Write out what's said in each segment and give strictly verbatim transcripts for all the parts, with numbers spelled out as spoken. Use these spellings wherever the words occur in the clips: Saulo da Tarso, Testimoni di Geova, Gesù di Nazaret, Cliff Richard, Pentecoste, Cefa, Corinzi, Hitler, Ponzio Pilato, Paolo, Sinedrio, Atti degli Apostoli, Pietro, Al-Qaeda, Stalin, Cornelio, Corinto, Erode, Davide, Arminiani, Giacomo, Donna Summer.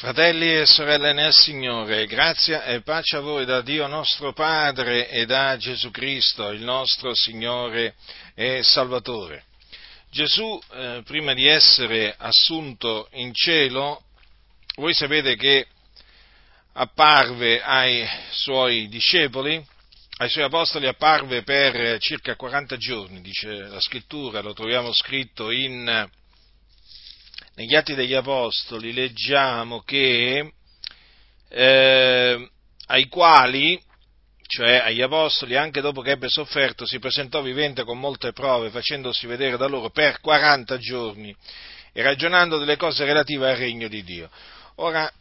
Fratelli e sorelle nel Signore, grazia e pace a voi da Dio nostro Padre e da Gesù Cristo, il nostro Signore e Salvatore. Gesù, eh, prima di essere assunto in cielo, voi sapete che apparve ai suoi discepoli, ai suoi apostoli apparve per circa quaranta giorni, dice la Scrittura, lo troviamo scritto in... Negli Atti degli Apostoli leggiamo che eh, ai quali, cioè agli Apostoli, anche dopo che ebbe sofferto, si presentò vivente con molte prove, facendosi vedere da loro per quaranta giorni e ragionando delle cose relative al regno di Dio. Ora,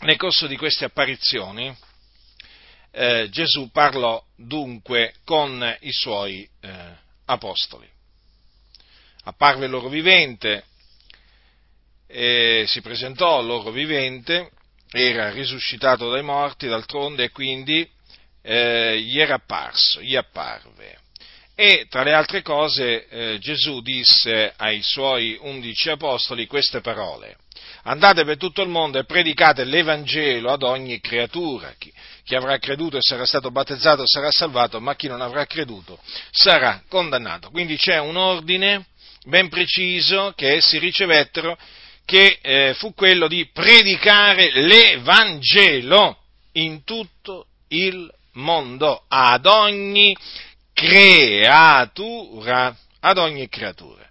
nel corso di queste apparizioni, eh, Gesù parlò dunque con i suoi eh, Apostoli. Apparve loro vivente, e si presentò loro vivente, era risuscitato dai morti, d'altronde, e quindi eh, gli era apparso, gli apparve. E tra le altre cose eh, Gesù disse ai suoi undici apostoli queste parole: andate per tutto il mondo e predicate l'Evangelo ad ogni creatura. Chi, chi avrà creduto e sarà stato battezzato sarà salvato, ma chi non avrà creduto sarà condannato. Quindi c'è un ordine ben preciso che essi ricevettero, che eh, fu quello di predicare l'Evangelo in tutto il mondo, ad ogni creatura, ad ogni creatura.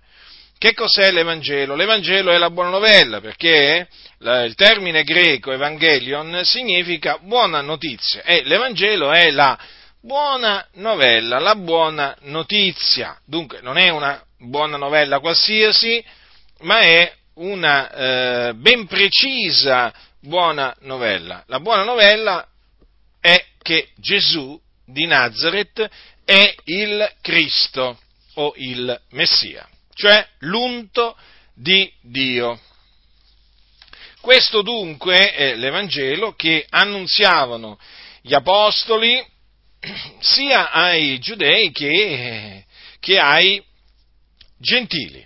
Che cos'è l'Evangelo? L'Evangelo è la buona novella, perché il termine greco evangelion significa buona notizia, e l'Evangelo è la buona novella, la buona notizia. Dunque non è una buona novella qualsiasi, ma è una eh, ben precisa buona novella. La buona novella è che Gesù di Nazaret è il Cristo o il Messia, cioè l'unto di Dio. Questo dunque è l'Evangelo che annunziavano gli Apostoli sia ai Giudei che, che ai Gentili.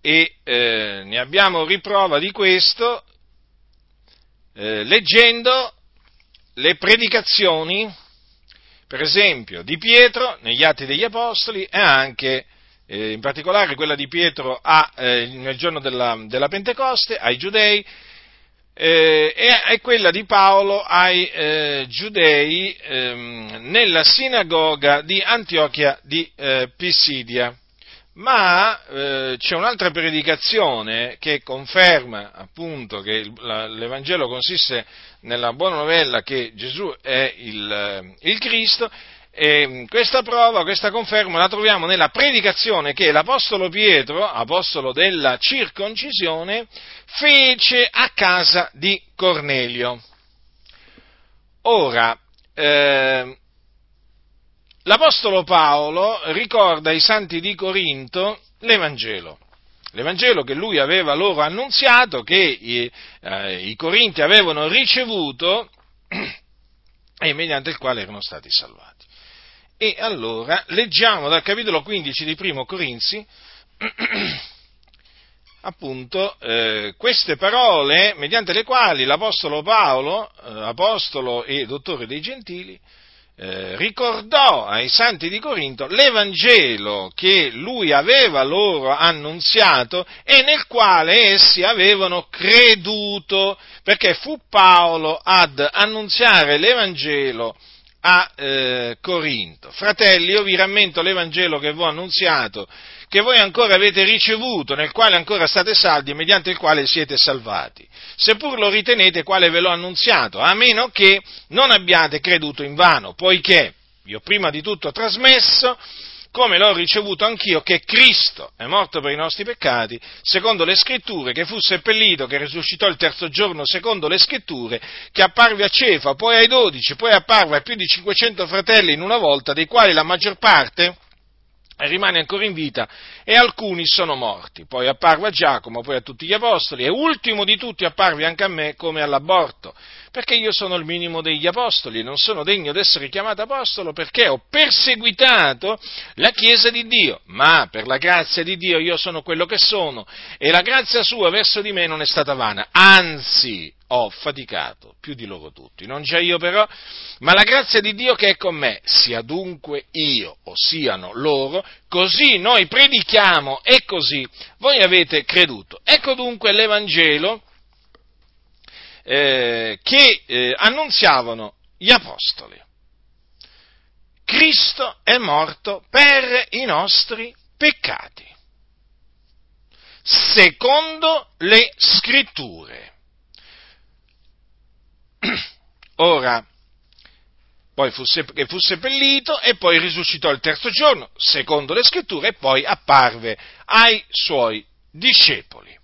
E eh, ne abbiamo riprova di questo eh, leggendo le predicazioni, per esempio, di Pietro negli Atti degli Apostoli e anche eh, in particolare quella di Pietro a, eh, nel giorno della, della Pentecoste ai Giudei eh, e, e quella di Paolo ai eh, Giudei ehm, nella sinagoga di Antiochia di eh, Pisidia. Ma eh, c'è un'altra predicazione che conferma appunto che il, la, l'Evangelo consiste nella buona novella che Gesù è il, il Cristo, e questa prova, questa conferma la troviamo nella predicazione che l'Apostolo Pietro, apostolo della circoncisione, fece a casa di Cornelio. Ora, eh, l'Apostolo Paolo ricorda ai santi di Corinto l'Evangelo, l'Evangelo che lui aveva loro annunziato, che i, eh, i Corinti avevano ricevuto e mediante il quale erano stati salvati. E allora leggiamo dal capitolo quindici di Primo Corinzi, appunto, eh, queste parole mediante le quali l'Apostolo Paolo, eh, apostolo e dottore dei Gentili, Eh, ricordò ai santi di Corinto l'Evangelo che lui aveva loro annunziato e nel quale essi avevano creduto, perché fu Paolo ad annunziare l'Evangelo a eh, Corinto. Fratelli, io vi rammento l'Evangelo che vi ho annunziato, che voi ancora avete ricevuto, nel quale ancora state saldi e mediante il quale siete salvati, seppur lo ritenete quale ve l'ho annunziato, a meno che non abbiate creduto in vano, poiché vi ho prima di tutto ho trasmesso, come l'ho ricevuto anch'io, che Cristo è morto per i nostri peccati, secondo le Scritture, che fu seppellito, che risuscitò il terzo giorno, secondo le Scritture, che apparve a Cefa, poi ai dodici, poi apparve a più di cinquecento fratelli in una volta, dei quali la maggior parte rimane ancora in vita e alcuni sono morti. Poi apparve a Giacomo, poi a tutti gli apostoli e ultimo di tutti apparve anche a me come all'aborto, perché io sono il minimo degli apostoli, non sono degno d'essere chiamato apostolo perché ho perseguitato la Chiesa di Dio, ma per la grazia di Dio io sono quello che sono e la grazia sua verso di me non è stata vana, anzi ho faticato più di loro tutti, non già io però, ma la grazia di Dio che è con me, sia dunque io o siano loro, così noi predichiamo e così voi avete creduto. Ecco dunque l'Evangelo eh, che eh, annunziavano gli Apostoli. Cristo è morto per i nostri peccati, secondo le Scritture. Ora, poi fu, sep- fu seppellito e poi risuscitò il terzo giorno, secondo le Scritture, e poi apparve ai suoi discepoli.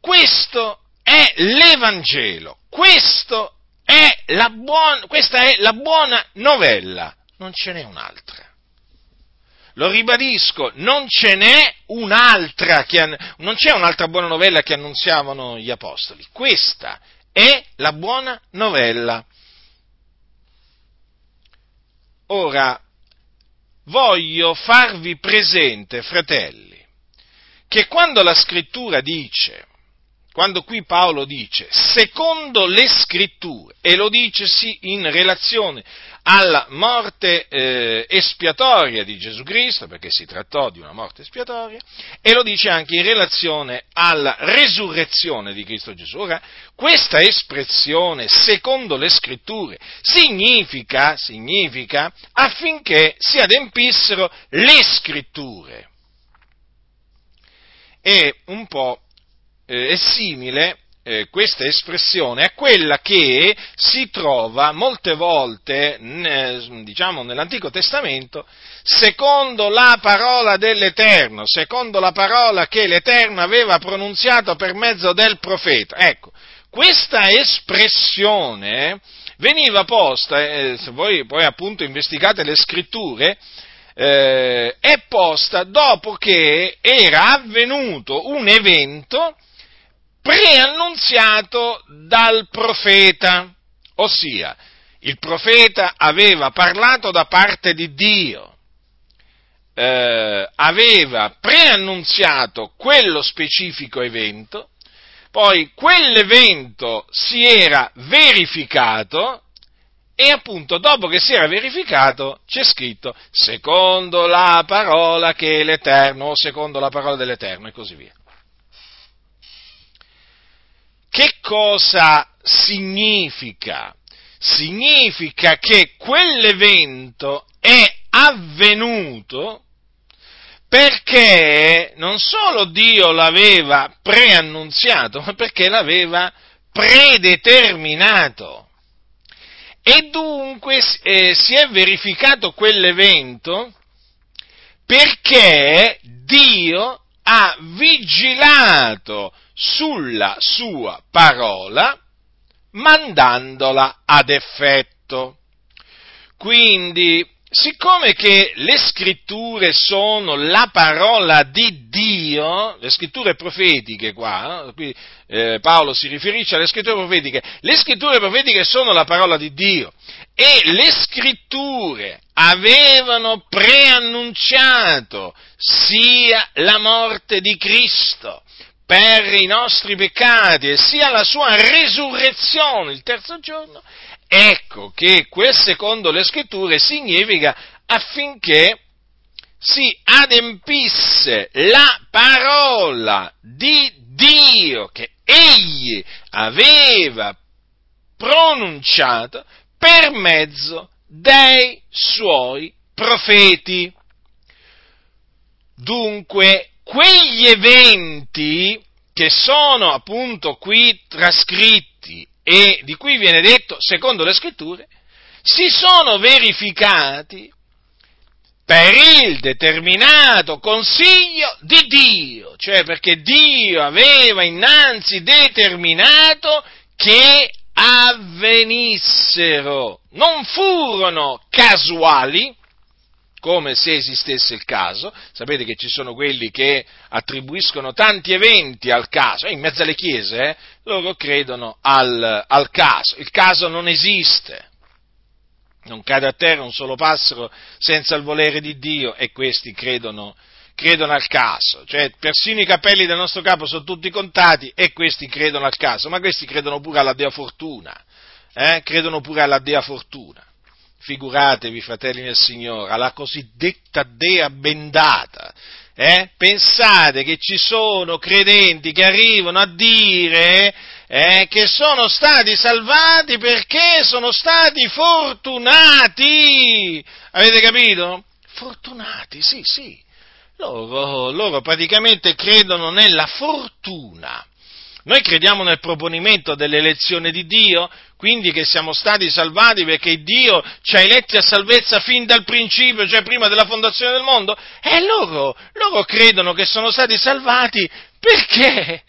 Questo è l'Evangelo, questo è la buon- questa è la buona novella, non ce n'è un'altra. Lo ribadisco, non ce n'è un'altra, che an- non c'è un'altra buona novella che annunziavano gli Apostoli, questa è la buona novella. Ora, voglio farvi presente, fratelli, che quando la Scrittura dice, quando qui Paolo dice, secondo le Scritture, e lo dice sì in relazione alla morte eh, espiatoria di Gesù Cristo, perché si trattò di una morte espiatoria, e lo dice anche in relazione alla resurrezione di Cristo Gesù. Ora, questa espressione, secondo le Scritture, significa, significa affinché si adempissero le Scritture. È un po' eh, è simile Eh, questa espressione è quella che si trova molte volte, eh, diciamo, nell'Antico Testamento, secondo la parola dell'Eterno, secondo la parola che l'Eterno aveva pronunziato per mezzo del profeta. Ecco, questa espressione veniva posta, eh, se voi poi appunto investigate le Scritture, eh, è posta dopo che era avvenuto un evento preannunziato dal profeta, ossia il profeta aveva parlato da parte di Dio, eh, aveva preannunziato quello specifico evento, poi quell'evento si era verificato e appunto dopo che si era verificato c'è scritto secondo la parola che l'Eterno, o secondo la parola dell'Eterno e così via. Che cosa significa? Significa che quell'evento è avvenuto perché non solo Dio l'aveva preannunziato, ma perché l'aveva predeterminato. E dunque eh, si è verificato quell'evento perché Dio ha vigilato sulla sua parola, mandandola ad effetto. Quindi, siccome che le Scritture sono la parola di Dio, le Scritture profetiche qua, no? Qui eh, Paolo si riferisce alle Scritture profetiche, le Scritture profetiche sono la parola di Dio e le Scritture avevano preannunciato sia la morte di Cristo per i nostri peccati e sia la sua resurrezione il terzo giorno, ecco che quel secondo le Scritture significa affinché si adempisse la parola di Dio che egli aveva pronunciato per mezzo dei suoi profeti. Dunque, quegli eventi che sono appunto qui trascritti e di cui viene detto secondo le Scritture, si sono verificati per il determinato consiglio di Dio, cioè perché Dio aveva innanzi determinato che avvenissero, non furono casuali, come se esistesse il caso. Sapete che ci sono quelli che attribuiscono tanti eventi al caso, in mezzo alle chiese, eh, loro credono al, al caso. Il caso non esiste, non cade a terra un solo passero senza il volere di Dio, e questi credono, credono al caso, cioè persino i capelli del nostro capo sono tutti contati e questi credono al caso, ma questi credono pure alla Dea Fortuna, eh? credono pure alla Dea Fortuna. Figuratevi, fratelli nel Signore, alla cosiddetta dea bendata. Eh? Pensate che ci sono credenti che arrivano a dire eh, che sono stati salvati perché sono stati fortunati. Avete capito? Fortunati, sì, sì. Loro, loro praticamente credono nella fortuna. Noi crediamo nel proponimento dell'elezione di Dio, quindi che siamo stati salvati perché Dio ci ha eletti a salvezza fin dal principio, cioè prima della fondazione del mondo, e loro, loro credono che sono stati salvati perché?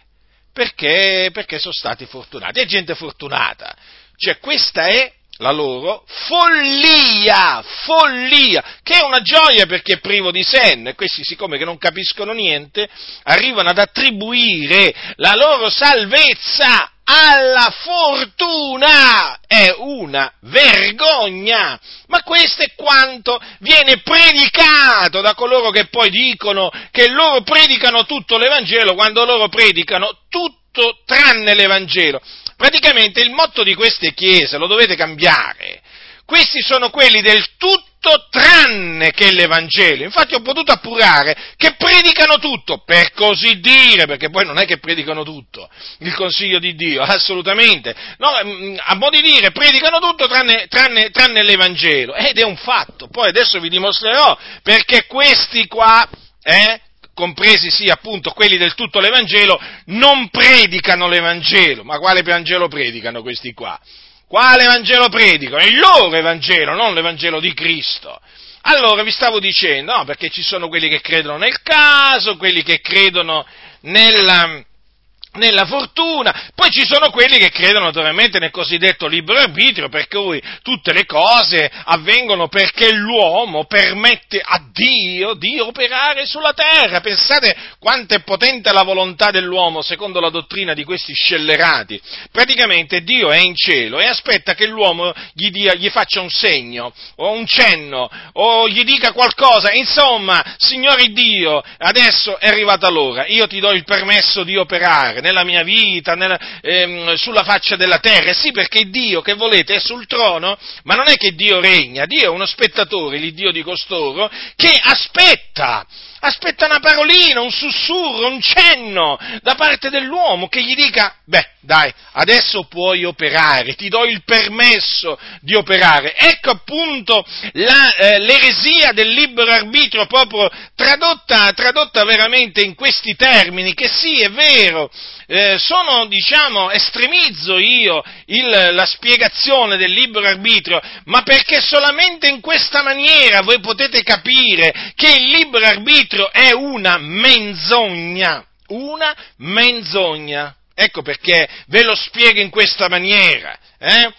Perché? Perché sono stati fortunati, è gente fortunata, cioè questa è la loro follia, follia, che è una gioia perché è privo di senno, e questi, siccome che non capiscono niente, arrivano ad attribuire la loro salvezza alla fortuna. È una vergogna, ma questo è quanto viene predicato da coloro che poi dicono che loro predicano tutto l'Evangelo, quando loro predicano tutto tranne l'Evangelo. Praticamente il motto di queste chiese lo dovete cambiare. Questi sono quelli del tutto tranne che l'Evangelo. Infatti ho potuto appurare che predicano tutto, per così dire, perché poi non è che predicano tutto il consiglio di Dio, assolutamente. No, a modo di dire, predicano tutto tranne, tranne, tranne l'Evangelo. Ed è un fatto. Poi adesso vi dimostrerò perché questi qua, eh? compresi sì appunto quelli del tutto l'Evangelo, non predicano l'Evangelo. Ma quale Evangelo predicano questi qua? Quale Evangelo predicano? Il loro Evangelo, non l'Evangelo di Cristo. Allora vi stavo dicendo, no, perché ci sono quelli che credono nel caso, quelli che credono nella, nella fortuna, poi ci sono quelli che credono naturalmente nel cosiddetto libero arbitrio, per cui tutte le cose avvengono perché l'uomo permette a Dio di operare sulla terra. Pensate quanto è potente la volontà dell'uomo secondo la dottrina di questi scellerati. Praticamente Dio è in cielo e aspetta che l'uomo gli dia, gli faccia un segno o un cenno o gli dica qualcosa, insomma, Signore Dio, adesso è arrivata l'ora, io ti do il permesso di operare nella mia vita, nella, ehm, sulla faccia della terra. Sì, perché Dio, che volete, è sul trono, ma non è che Dio regna, Dio è uno spettatore, l'Iddio di costoro, che aspetta, aspetta una parolina, un sussurro, un cenno da parte dell'uomo che gli dica, beh, dai, adesso puoi operare, ti do il permesso di operare. Ecco appunto la, eh, l'eresia del libero arbitrio, proprio tradotta, tradotta veramente in questi termini, che sì, è vero, eh, sono, diciamo, estremizzo io il, la spiegazione del libero arbitrio, ma perché solamente in questa maniera voi potete capire che il libero arbitrio è una menzogna, una menzogna. Ecco perché ve lo spiego in questa maniera, eh?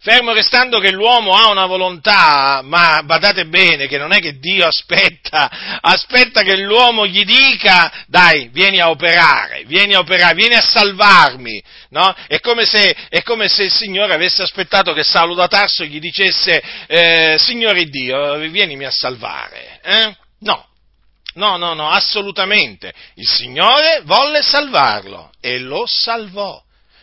Fermo restando che l'uomo ha una volontà, ma badate bene che non è che Dio aspetta, aspetta che l'uomo gli dica, dai, vieni a operare, vieni a operare, vieni a salvarmi, no? È come se, è come se il Signore avesse aspettato che Saulo da Tarso gli dicesse, eh, Signore Dio, vienimi a salvare, eh? No. No, no, no, assolutamente. Il Signore volle salvarlo e lo salvò.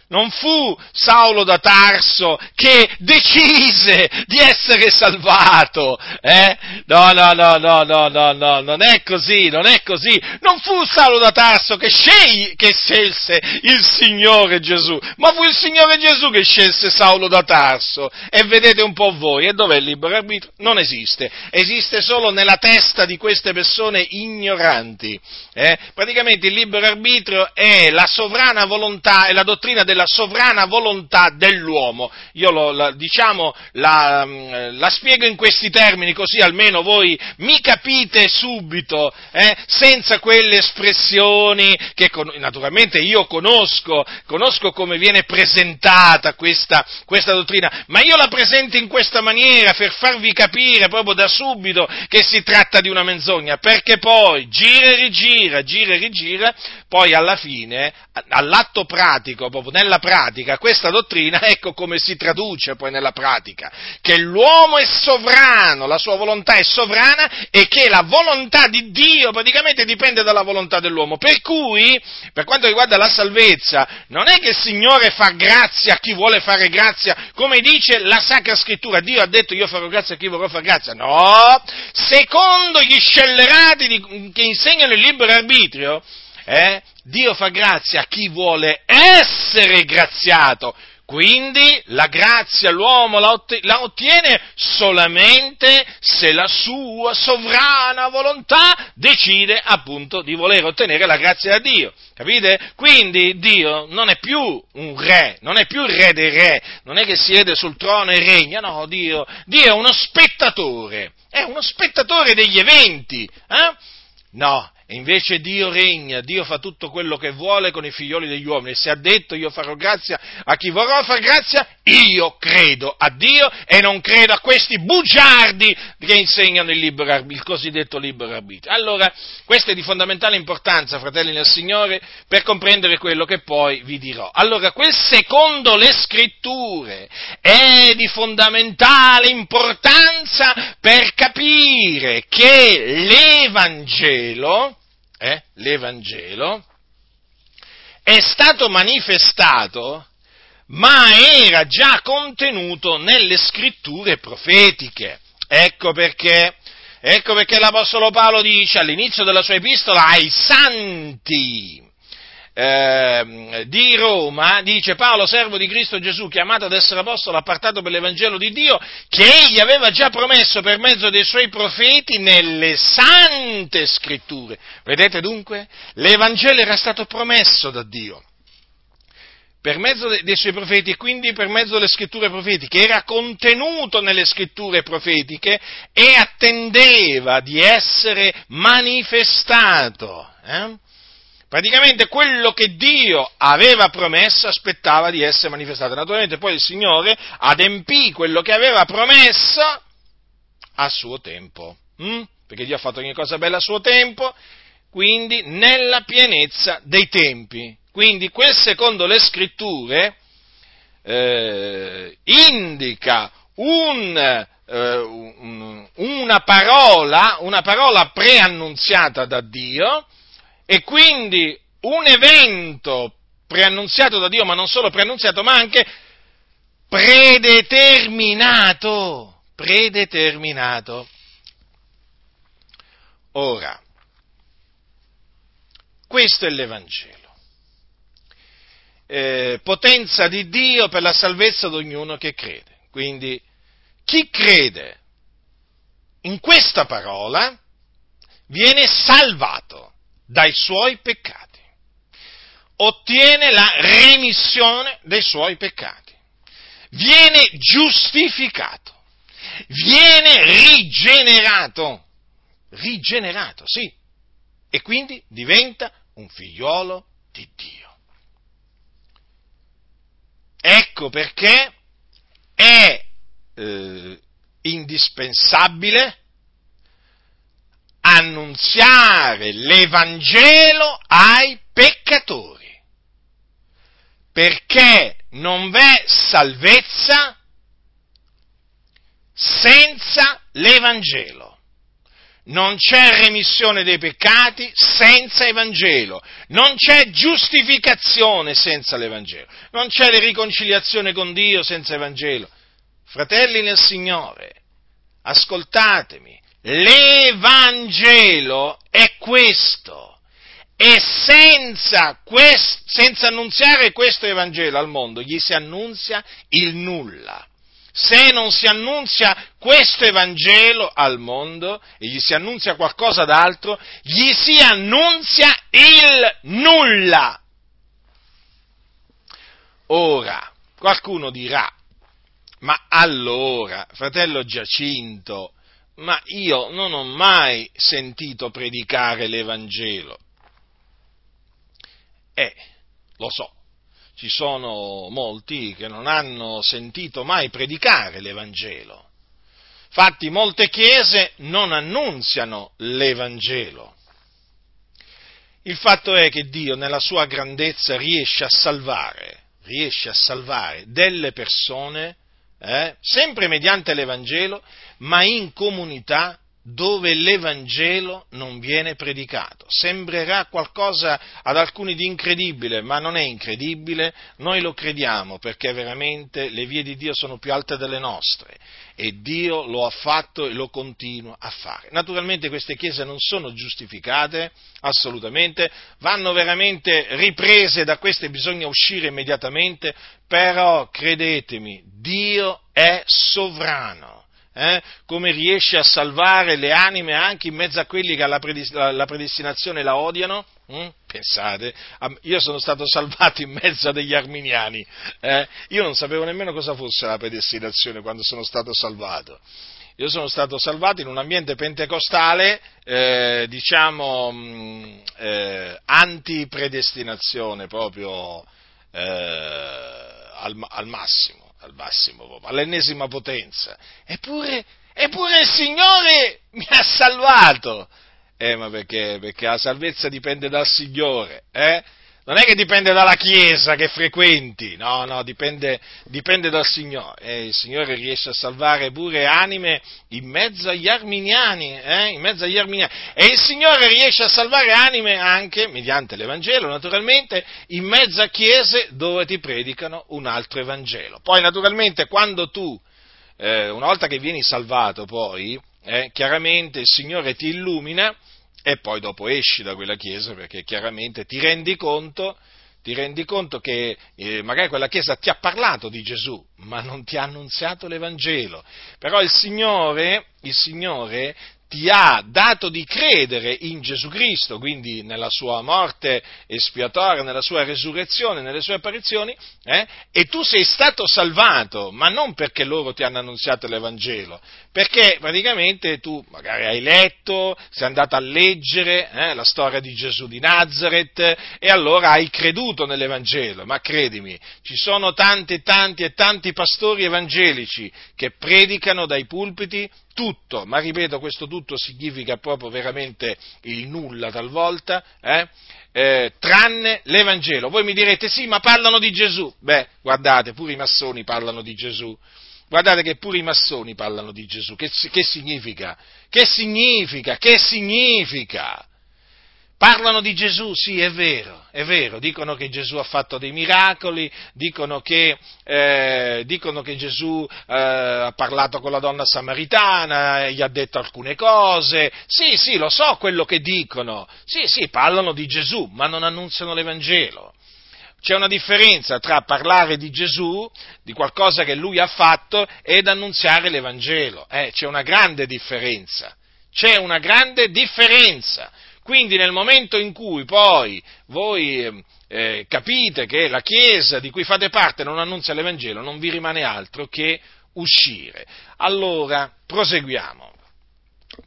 Non fu Saulo da Tarso che decise di essere salvato, eh? No, no, no, no, no, no, no, non è così, non è così. Non fu Saulo da Tarso che scegli, che scelse il Signore Gesù, ma fu il Signore Gesù che scelse Saulo da Tarso. E vedete un po' voi, e dov'è il libero arbitrio? Non esiste, esiste solo nella testa di queste persone ignoranti, eh? Praticamente il libero arbitrio è la sovrana volontà e la dottrina della della sovrana volontà dell'uomo. Io lo, la, diciamo, la, la spiego in questi termini, così almeno voi mi capite subito, eh, senza quelle espressioni che con, naturalmente io conosco, conosco come viene presentata questa, questa dottrina, ma io la presento in questa maniera per farvi capire proprio da subito che si tratta di una menzogna, perché poi gira e rigira, gira e rigira, poi alla fine, all'atto pratico, proprio nella pratica, questa dottrina, ecco come si traduce poi nella pratica, che l'uomo è sovrano, la sua volontà è sovrana e che la volontà di Dio praticamente dipende dalla volontà dell'uomo, per cui, per quanto riguarda la salvezza, non è che il Signore fa grazia a chi vuole fare grazia, come dice la Sacra Scrittura, Dio ha detto io farò grazia a chi vorrò fare grazia, no, secondo gli scellerati di, che insegnano il libero arbitrio, eh, Dio fa grazia a chi vuole essere graziato, quindi la grazia l'uomo la, otte, la ottiene solamente se la sua sovrana volontà decide appunto di voler ottenere la grazia da Dio, capite? Quindi Dio non è più un re, non è più il re dei re, non è che siede sul trono e regna, no, Dio, Dio è uno spettatore, è uno spettatore degli eventi, eh? No, invece Dio regna, Dio fa tutto quello che vuole con i figlioli degli uomini, se ha detto io farò grazia a chi vorrò far grazia, io credo a Dio e non credo a questi bugiardi che insegnano il, libero, il cosiddetto libero arbitrio. Allora, questo è di fondamentale importanza, fratelli nel Signore, per comprendere quello che poi vi dirò. Allora, quel secondo le scritture è di fondamentale importanza per capire che l'Evangelo Eh, l'Evangelo è stato manifestato, ma era già contenuto nelle scritture profetiche. Ecco perché, ecco perché l'Apostolo Paolo dice all'inizio della sua epistola ai santi eh, di Roma, dice Paolo, servo di Cristo Gesù, chiamato ad essere apostolo, appartato per l'Evangelo di Dio, che egli aveva già promesso per mezzo dei suoi profeti nelle sante scritture. Vedete dunque? L'Evangelo era stato promesso da Dio per mezzo dei suoi profeti e quindi per mezzo delle scritture profetiche, era contenuto nelle scritture profetiche e attendeva di essere manifestato, eh? Praticamente quello che Dio aveva promesso aspettava di essere manifestato. Naturalmente poi il Signore adempì quello che aveva promesso a suo tempo, hm? Perché Dio ha fatto ogni cosa bella a suo tempo, quindi nella pienezza dei tempi. Quindi quel secondo le scritture eh, indica un... Eh, un una, parola, una parola preannunziata da Dio, e quindi un evento preannunziato da Dio, ma non solo preannunziato, ma anche predeterminato, predeterminato. Ora, questo è l'Evangelo, eh, potenza di Dio per la salvezza di ognuno che crede. Quindi, chi crede in questa parola viene salvato dai suoi peccati, ottiene la remissione dei suoi peccati, viene giustificato, viene rigenerato, rigenerato, sì, e quindi diventa un figliolo di Dio. Ecco perché è eh, indispensabile annunziare l'Evangelo ai peccatori, perché non v'è salvezza senza l'Evangelo, non c'è remissione dei peccati senza Evangelo, non c'è giustificazione senza l'Evangelo, non c'è riconciliazione con Dio senza Evangelo. Fratelli nel Signore, ascoltatemi. L'Evangelo è questo, e senza, quest, senza annunziare questo Evangelo al mondo gli si annunzia il nulla. Se non si annunzia questo Evangelo al mondo e gli si annunzia qualcosa d'altro, gli si annunzia il nulla. Ora, qualcuno dirà, ma allora, fratello Giacinto, ma io non ho mai sentito predicare l'Evangelo. Eh, lo so, ci sono molti che non hanno sentito mai predicare l'Evangelo. Infatti molte chiese non annunziano l'Evangelo. Il fatto è che Dio nella sua grandezza riesce a salvare, riesce a salvare delle persone, eh, sempre mediante l'Evangelo, ma in comunità dove l'Evangelo non viene predicato. Sembrerà qualcosa ad alcuni di incredibile, ma non è incredibile, noi lo crediamo perché veramente le vie di Dio sono più alte delle nostre e Dio lo ha fatto e lo continua a fare. Naturalmente queste chiese non sono giustificate, assolutamente, vanno veramente riprese, da queste bisogna uscire immediatamente, però credetemi, Dio è sovrano. Eh, come riesce a salvare le anime anche in mezzo a quelli che alla predis- la, la predestinazione la odiano? Mm? Pensate, io sono stato salvato in mezzo a degli arminiani, eh? Io non sapevo nemmeno cosa fosse la predestinazione quando sono stato salvato. Io sono stato salvato in un ambiente pentecostale, eh, diciamo, mh, eh, antipredestinazione proprio eh, al, al massimo. al massimo, all'ennesima potenza, eppure, eppure il Signore mi ha salvato, eh ma perché? Perché la salvezza dipende dal Signore, eh? Non è che dipende dalla Chiesa che frequenti, no, no, dipende, dipende dal Signore, eh, il Signore riesce a salvare pure anime in mezzo agli arminiani, eh? In mezzo agli arminiani, e il Signore riesce a salvare anime anche, mediante l'Evangelo naturalmente, in mezzo a chiese dove ti predicano un altro Evangelo. Poi naturalmente quando tu, eh, una volta che vieni salvato poi, eh, chiaramente il Signore ti illumina, e poi dopo esci da quella chiesa perché chiaramente ti rendi conto, ti rendi conto che eh, magari quella chiesa ti ha parlato di Gesù, ma non ti ha annunziato l'Evangelo. Però il Signore, il Signore ti ha dato di credere in Gesù Cristo, quindi nella sua morte espiatoria, nella sua resurrezione, nelle sue apparizioni, eh, e tu sei stato salvato, ma non perché loro ti hanno annunziato l'Evangelo, perché praticamente tu magari hai letto, sei andato a leggere eh, la storia di Gesù di Nazaret e allora hai creduto nell'Evangelo, ma credimi, ci sono tanti, tanti e tanti pastori evangelici che predicano dai pulpiti tutto, ma ripeto, questo tutto significa proprio veramente il nulla talvolta, eh? Eh, tranne l'Evangelo. Voi mi direte, sì, ma parlano di Gesù. Beh, guardate, pure i massoni parlano di Gesù. Guardate che pure i massoni parlano di Gesù. Che, che significa? Che significa? Che significa? Parlano di Gesù, sì, è vero, è vero, dicono che Gesù ha fatto dei miracoli, dicono che, eh, dicono che Gesù eh, ha parlato con la donna samaritana, gli ha detto alcune cose, sì, sì, lo so quello che dicono, sì, sì, parlano di Gesù, ma non annunziano l'Evangelo. C'è una differenza tra parlare di Gesù, di qualcosa che Lui ha fatto, ed annunziare l'Evangelo, eh, c'è una grande differenza, c'è una grande differenza. Quindi nel momento in cui poi voi eh, capite che la Chiesa di cui fate parte non annuncia l'Evangelo, non vi rimane altro che uscire. Allora, proseguiamo.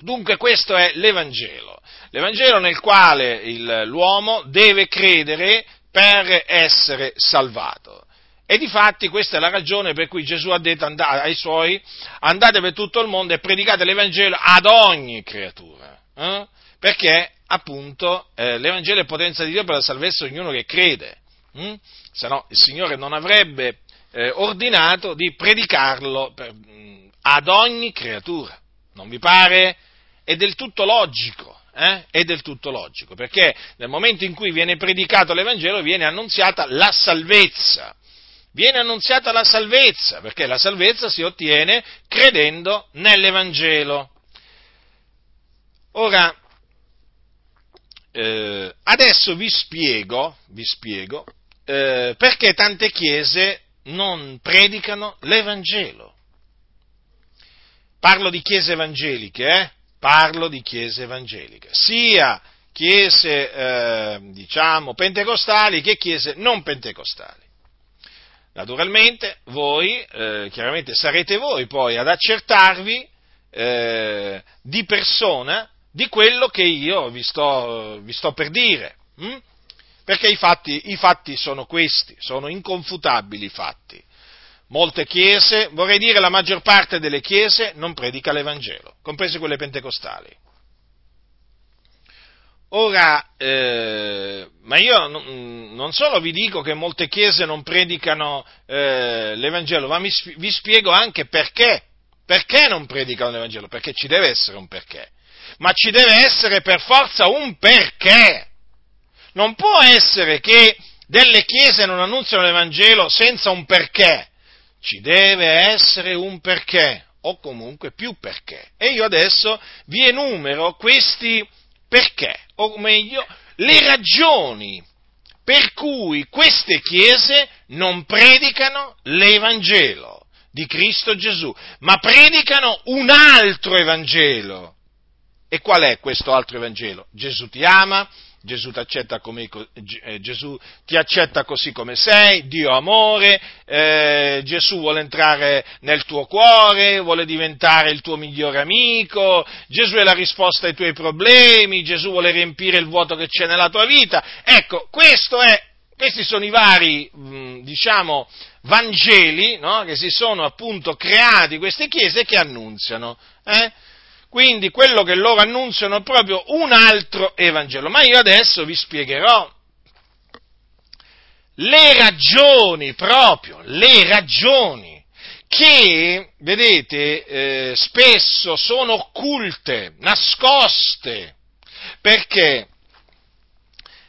Dunque questo è l'Evangelo, l'Evangelo nel quale il, l'uomo deve credere per essere salvato. E difatti questa è la ragione per cui Gesù ha detto ai Suoi, andate per tutto il mondo e predicate l'Evangelo ad ogni creatura, eh? Perché appunto eh, l'Evangelo è potenza di Dio per la salvezza di ognuno che crede, hm? Se no il Signore non avrebbe eh, ordinato di predicarlo per, mh, ad ogni creatura, non vi pare? È del tutto logico, eh? È del tutto logico, perché nel momento in cui viene predicato l'Evangelo viene annunziata la salvezza, viene annunziata la salvezza, perché la salvezza si ottiene credendo nell'Evangelo. Ora, Eh, adesso vi spiego, vi spiego eh, perché tante chiese non predicano l'Evangelo. Parlo di chiese evangeliche, eh? Parlo di chiese evangeliche, sia chiese eh, diciamo pentecostali che chiese non pentecostali. Naturalmente voi, eh, chiaramente sarete voi poi ad accertarvi eh, di persona di quello che io vi sto, vi sto per dire, hm? Perché i fatti, i fatti sono questi, sono inconfutabili i fatti. Molte chiese, vorrei dire la maggior parte delle chiese, non predica l'Evangelo, comprese quelle pentecostali. Ora, eh, ma io n- non solo vi dico che molte chiese non predicano eh, l'Evangelo, ma mi sp- vi spiego anche perché. Perché non predicano l'Evangelo? Perché ci deve essere un perché. Ma ci deve essere per forza un perché. Non può essere che delle chiese non annunziano l'Evangelo senza un perché. Ci deve essere un perché, o comunque più perché. E io adesso vi enumero questi perché, o meglio, le ragioni per cui queste chiese non predicano l'Evangelo di Cristo Gesù, ma predicano un altro Evangelo. E qual è questo altro Evangelo? Gesù ti ama, Gesù ti accetta, come, Gesù ti accetta così come sei, Dio amore, eh, Gesù vuole entrare nel tuo cuore, vuole diventare il tuo migliore amico, Gesù è la risposta ai tuoi problemi, Gesù vuole riempire il vuoto che c'è nella tua vita. Ecco, questo è, questi sono i vari, mh, diciamo, Vangeli, no? Che si sono appunto creati queste chiese che annunziano, eh? Quindi quello che loro annunciano è proprio un altro Evangelo. Ma io adesso vi spiegherò le ragioni, proprio le ragioni, che, vedete, eh, spesso sono occulte, nascoste, perché,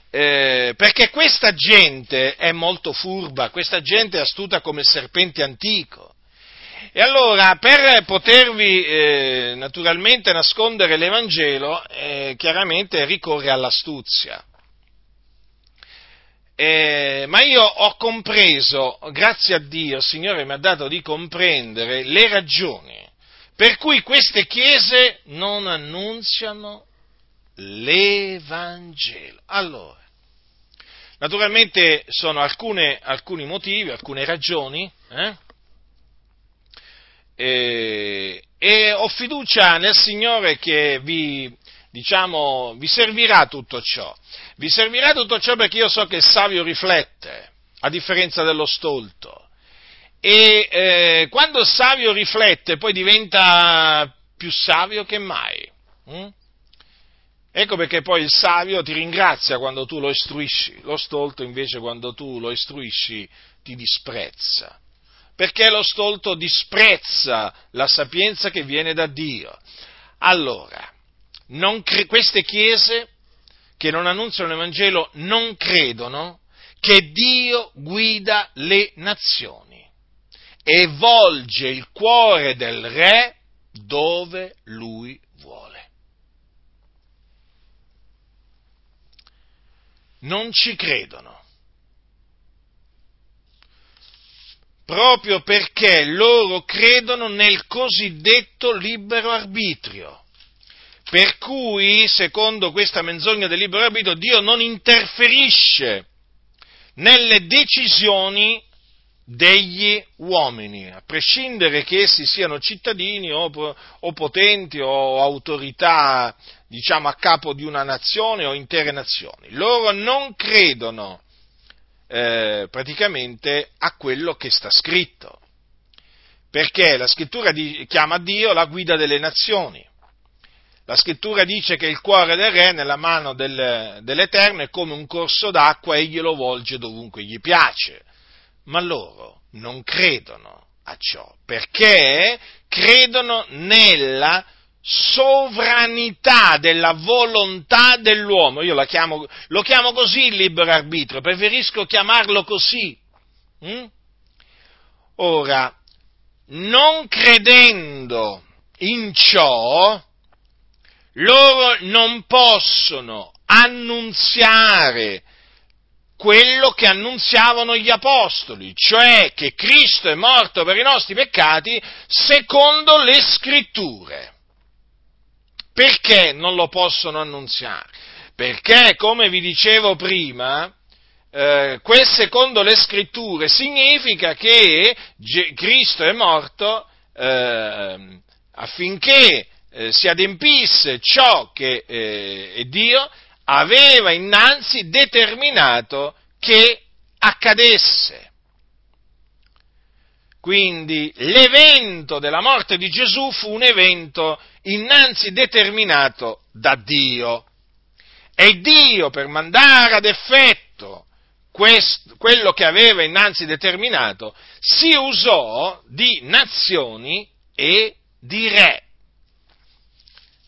eh, perché questa gente è molto furba, questa gente è astuta come il serpente antico. E allora, per potervi eh, naturalmente nascondere l'Evangelo, eh, chiaramente ricorre all'astuzia. Eh, ma io ho compreso, grazie a Dio, il Signore mi ha dato di comprendere le ragioni per cui queste chiese non annunziano l'Evangelo. Allora, naturalmente sono alcune, alcuni motivi, alcune ragioni, eh? E, e ho fiducia nel Signore che vi, diciamo, vi servirà tutto ciò. Vi servirà tutto ciò perché io so che il savio riflette, a differenza dello stolto. E eh, quando il savio riflette, poi diventa più savio che mai. Mm? Ecco perché poi il savio ti ringrazia quando tu lo istruisci, lo stolto invece quando tu lo istruisci ti disprezza. Perché lo stolto disprezza la sapienza che viene da Dio. Allora, non cre- queste chiese che non annunciano l'Evangelo non credono che Dio guida le nazioni e volge il cuore del re dove lui vuole. Non ci credono. Proprio perché loro credono nel cosiddetto libero arbitrio, per cui, secondo questa menzogna del libero arbitrio, Dio non interferisce nelle decisioni degli uomini, a prescindere che essi siano cittadini o, o potenti o autorità, diciamo, a capo di una nazione o intere nazioni. Loro non credono Eh, praticamente a quello che sta scritto, perché la scrittura di, chiama Dio la guida delle nazioni, la scrittura dice che il cuore del re nella mano del, dell'Eterno è come un corso d'acqua, egli lo volge dovunque gli piace, ma loro non credono a ciò, perché credono nella sovranità della volontà dell'uomo. Io la chiamo, lo chiamo così il libero arbitrio, preferisco chiamarlo così. Mm? Ora, non credendo in ciò, loro non possono annunziare quello che annunziavano gli apostoli, cioè che Cristo è morto per i nostri peccati secondo le scritture. Perché non lo possono annunziare? Perché, come vi dicevo prima, eh, quel secondo le scritture significa che G- Cristo è morto eh, affinché eh, si adempisse ciò che eh, Dio aveva innanzi determinato che accadesse. Quindi l'evento della morte di Gesù fu un evento innanzi determinato da Dio. E Dio, per mandare ad effetto questo, quello che aveva innanzi determinato, si usò di nazioni e di re.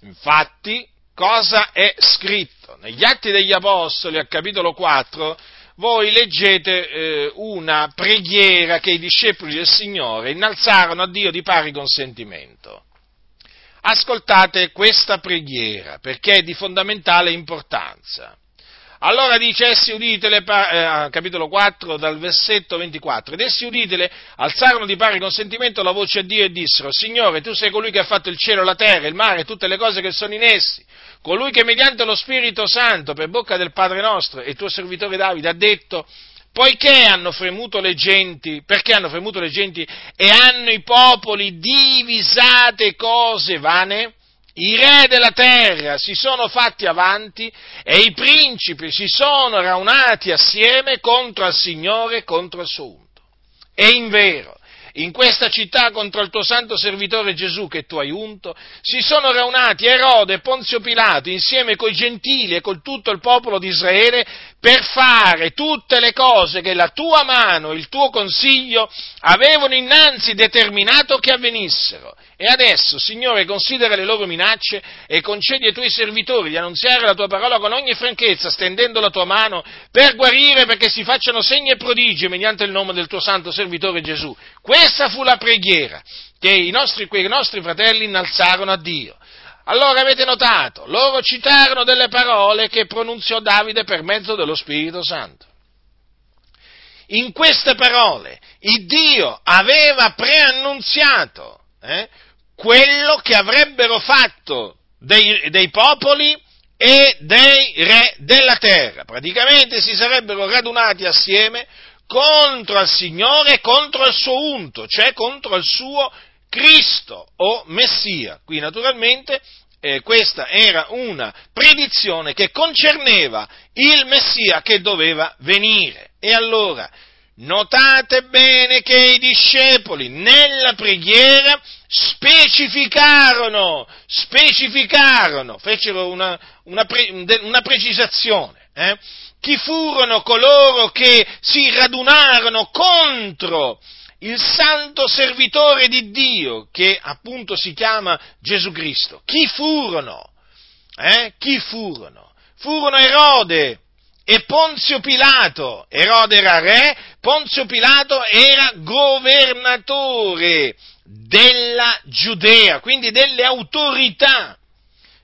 Infatti, cosa è scritto? Negli Atti degli Apostoli, al capitolo quattro, voi leggete eh, una preghiera che i discepoli del Signore innalzarono a Dio di pari consentimento. Ascoltate questa preghiera, perché è di fondamentale importanza. Allora dice, essi uditele, eh, capitolo quattro, dal versetto ventiquattro, ed essi uditele, alzarono di pari consentimento la voce a Dio e dissero, Signore, Tu sei colui che ha fatto il cielo, la terra, il mare e tutte le cose che sono in essi, colui che mediante lo Spirito Santo, per bocca del Padre nostro e tuo servitore Davide, ha detto, poiché hanno fremuto le genti, perché hanno fremuto le genti e hanno i popoli divisate cose vane? I re della terra si sono fatti avanti e i principi si sono raunati assieme contro il Signore, contro il suo unto. E invero, in questa città contro il tuo santo servitore Gesù che tu hai unto, si sono raunati Erode e Ponzio Pilato insieme coi gentili e col tutto il popolo di Israele per fare tutte le cose che la tua mano e il tuo consiglio avevano innanzi determinato che avvenissero. E adesso, Signore, considera le loro minacce e concedi ai tuoi servitori di annunziare la tua parola con ogni franchezza, stendendo la tua mano per guarire, perché si facciano segni e prodigi mediante il nome del tuo santo servitore Gesù. Questa fu la preghiera che i nostri, quei nostri fratelli innalzarono a Dio. Allora avete notato, loro citarono delle parole che pronunziò Davide per mezzo dello Spirito Santo. In queste parole, il Dio aveva preannunziato eh, quello che avrebbero fatto dei, dei popoli e dei re della terra. Praticamente si sarebbero radunati assieme contro il Signore e contro il suo unto, cioè contro il suo Cristo o Messia. Qui naturalmente eh, questa era una predizione che concerneva il Messia che doveva venire. E allora notate bene che i discepoli nella preghiera specificarono, specificarono, fecero una, una, pre, una precisazione, eh? Chi furono coloro che si radunarono contro il santo servitore di Dio, che appunto si chiama Gesù Cristo. Chi furono? Eh? Chi furono? Furono Erode e Ponzio Pilato. Erode era re, Ponzio Pilato era governatore della Giudea, quindi delle autorità.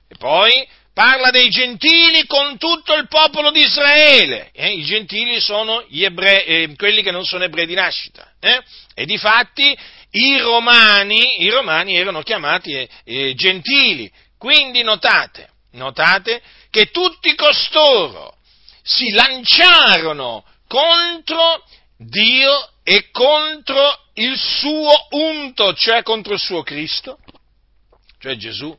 E poi parla dei gentili con tutto il popolo di Israele. Eh, I gentili sono gli ebrei, eh, quelli che non sono ebrei di nascita. Eh? E difatti i romani, i romani erano chiamati eh, eh, gentili. Quindi notate, notate che tutti costoro si lanciarono contro Dio e contro il suo unto, cioè contro il suo Cristo, cioè Gesù.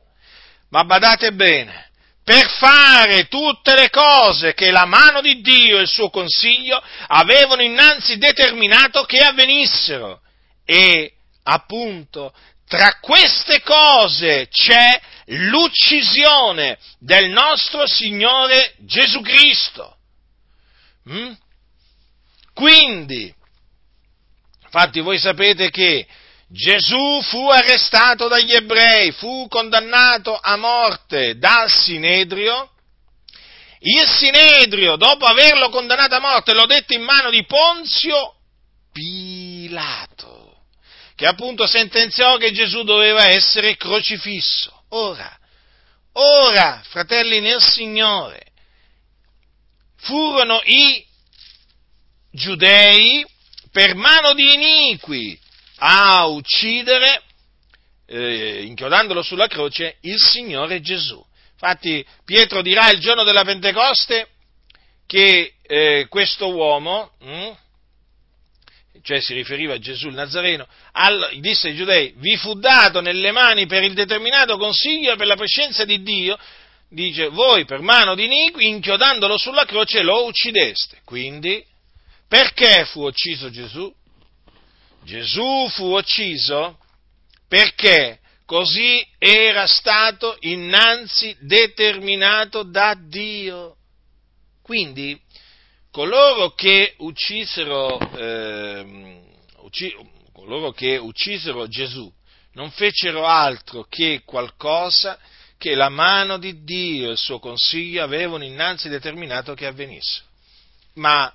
Ma badate bene, per fare tutte le cose che la mano di Dio e il suo consiglio avevano innanzi determinato che avvenissero. E, appunto, tra queste cose c'è l'uccisione del nostro Signore Gesù Cristo. Mm? Quindi, infatti voi sapete che Gesù fu arrestato dagli ebrei, fu condannato a morte dal Sinedrio. Il Sinedrio, dopo averlo condannato a morte, lo dette in mano di Ponzio Pilato, che appunto sentenziò che Gesù doveva essere crocifisso. Ora, ora, fratelli nel Signore, furono i giudei per mano di iniqui a uccidere, eh, inchiodandolo sulla croce, il Signore Gesù. Infatti Pietro dirà il giorno della Pentecoste che eh, questo uomo, mh, cioè si riferiva a Gesù il Nazareno, al, disse ai Giudei: vi fu dato nelle mani per il determinato consiglio e per la prescienza di Dio, dice, voi per mano di iniqui, inchiodandolo sulla croce, lo uccideste. Quindi, perché fu ucciso Gesù? Gesù fu ucciso perché così era stato innanzi determinato da Dio. Quindi, coloro che uccisero, eh, ucci, coloro che uccisero Gesù non fecero altro che qualcosa che la mano di Dio e il suo consiglio avevano innanzi determinato che avvenisse. Ma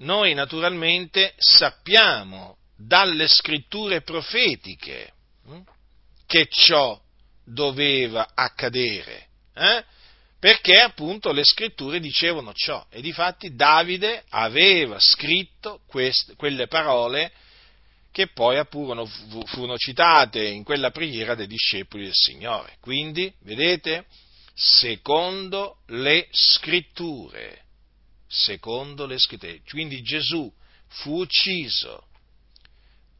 noi naturalmente sappiamo dalle scritture profetiche hm, che ciò doveva accadere, eh? Perché appunto le scritture dicevano ciò, e difatti Davide aveva scritto queste, quelle parole che poi furono, furono citate in quella preghiera dei discepoli del Signore. Quindi, vedete, secondo le scritture, secondo le scritture, quindi Gesù fu ucciso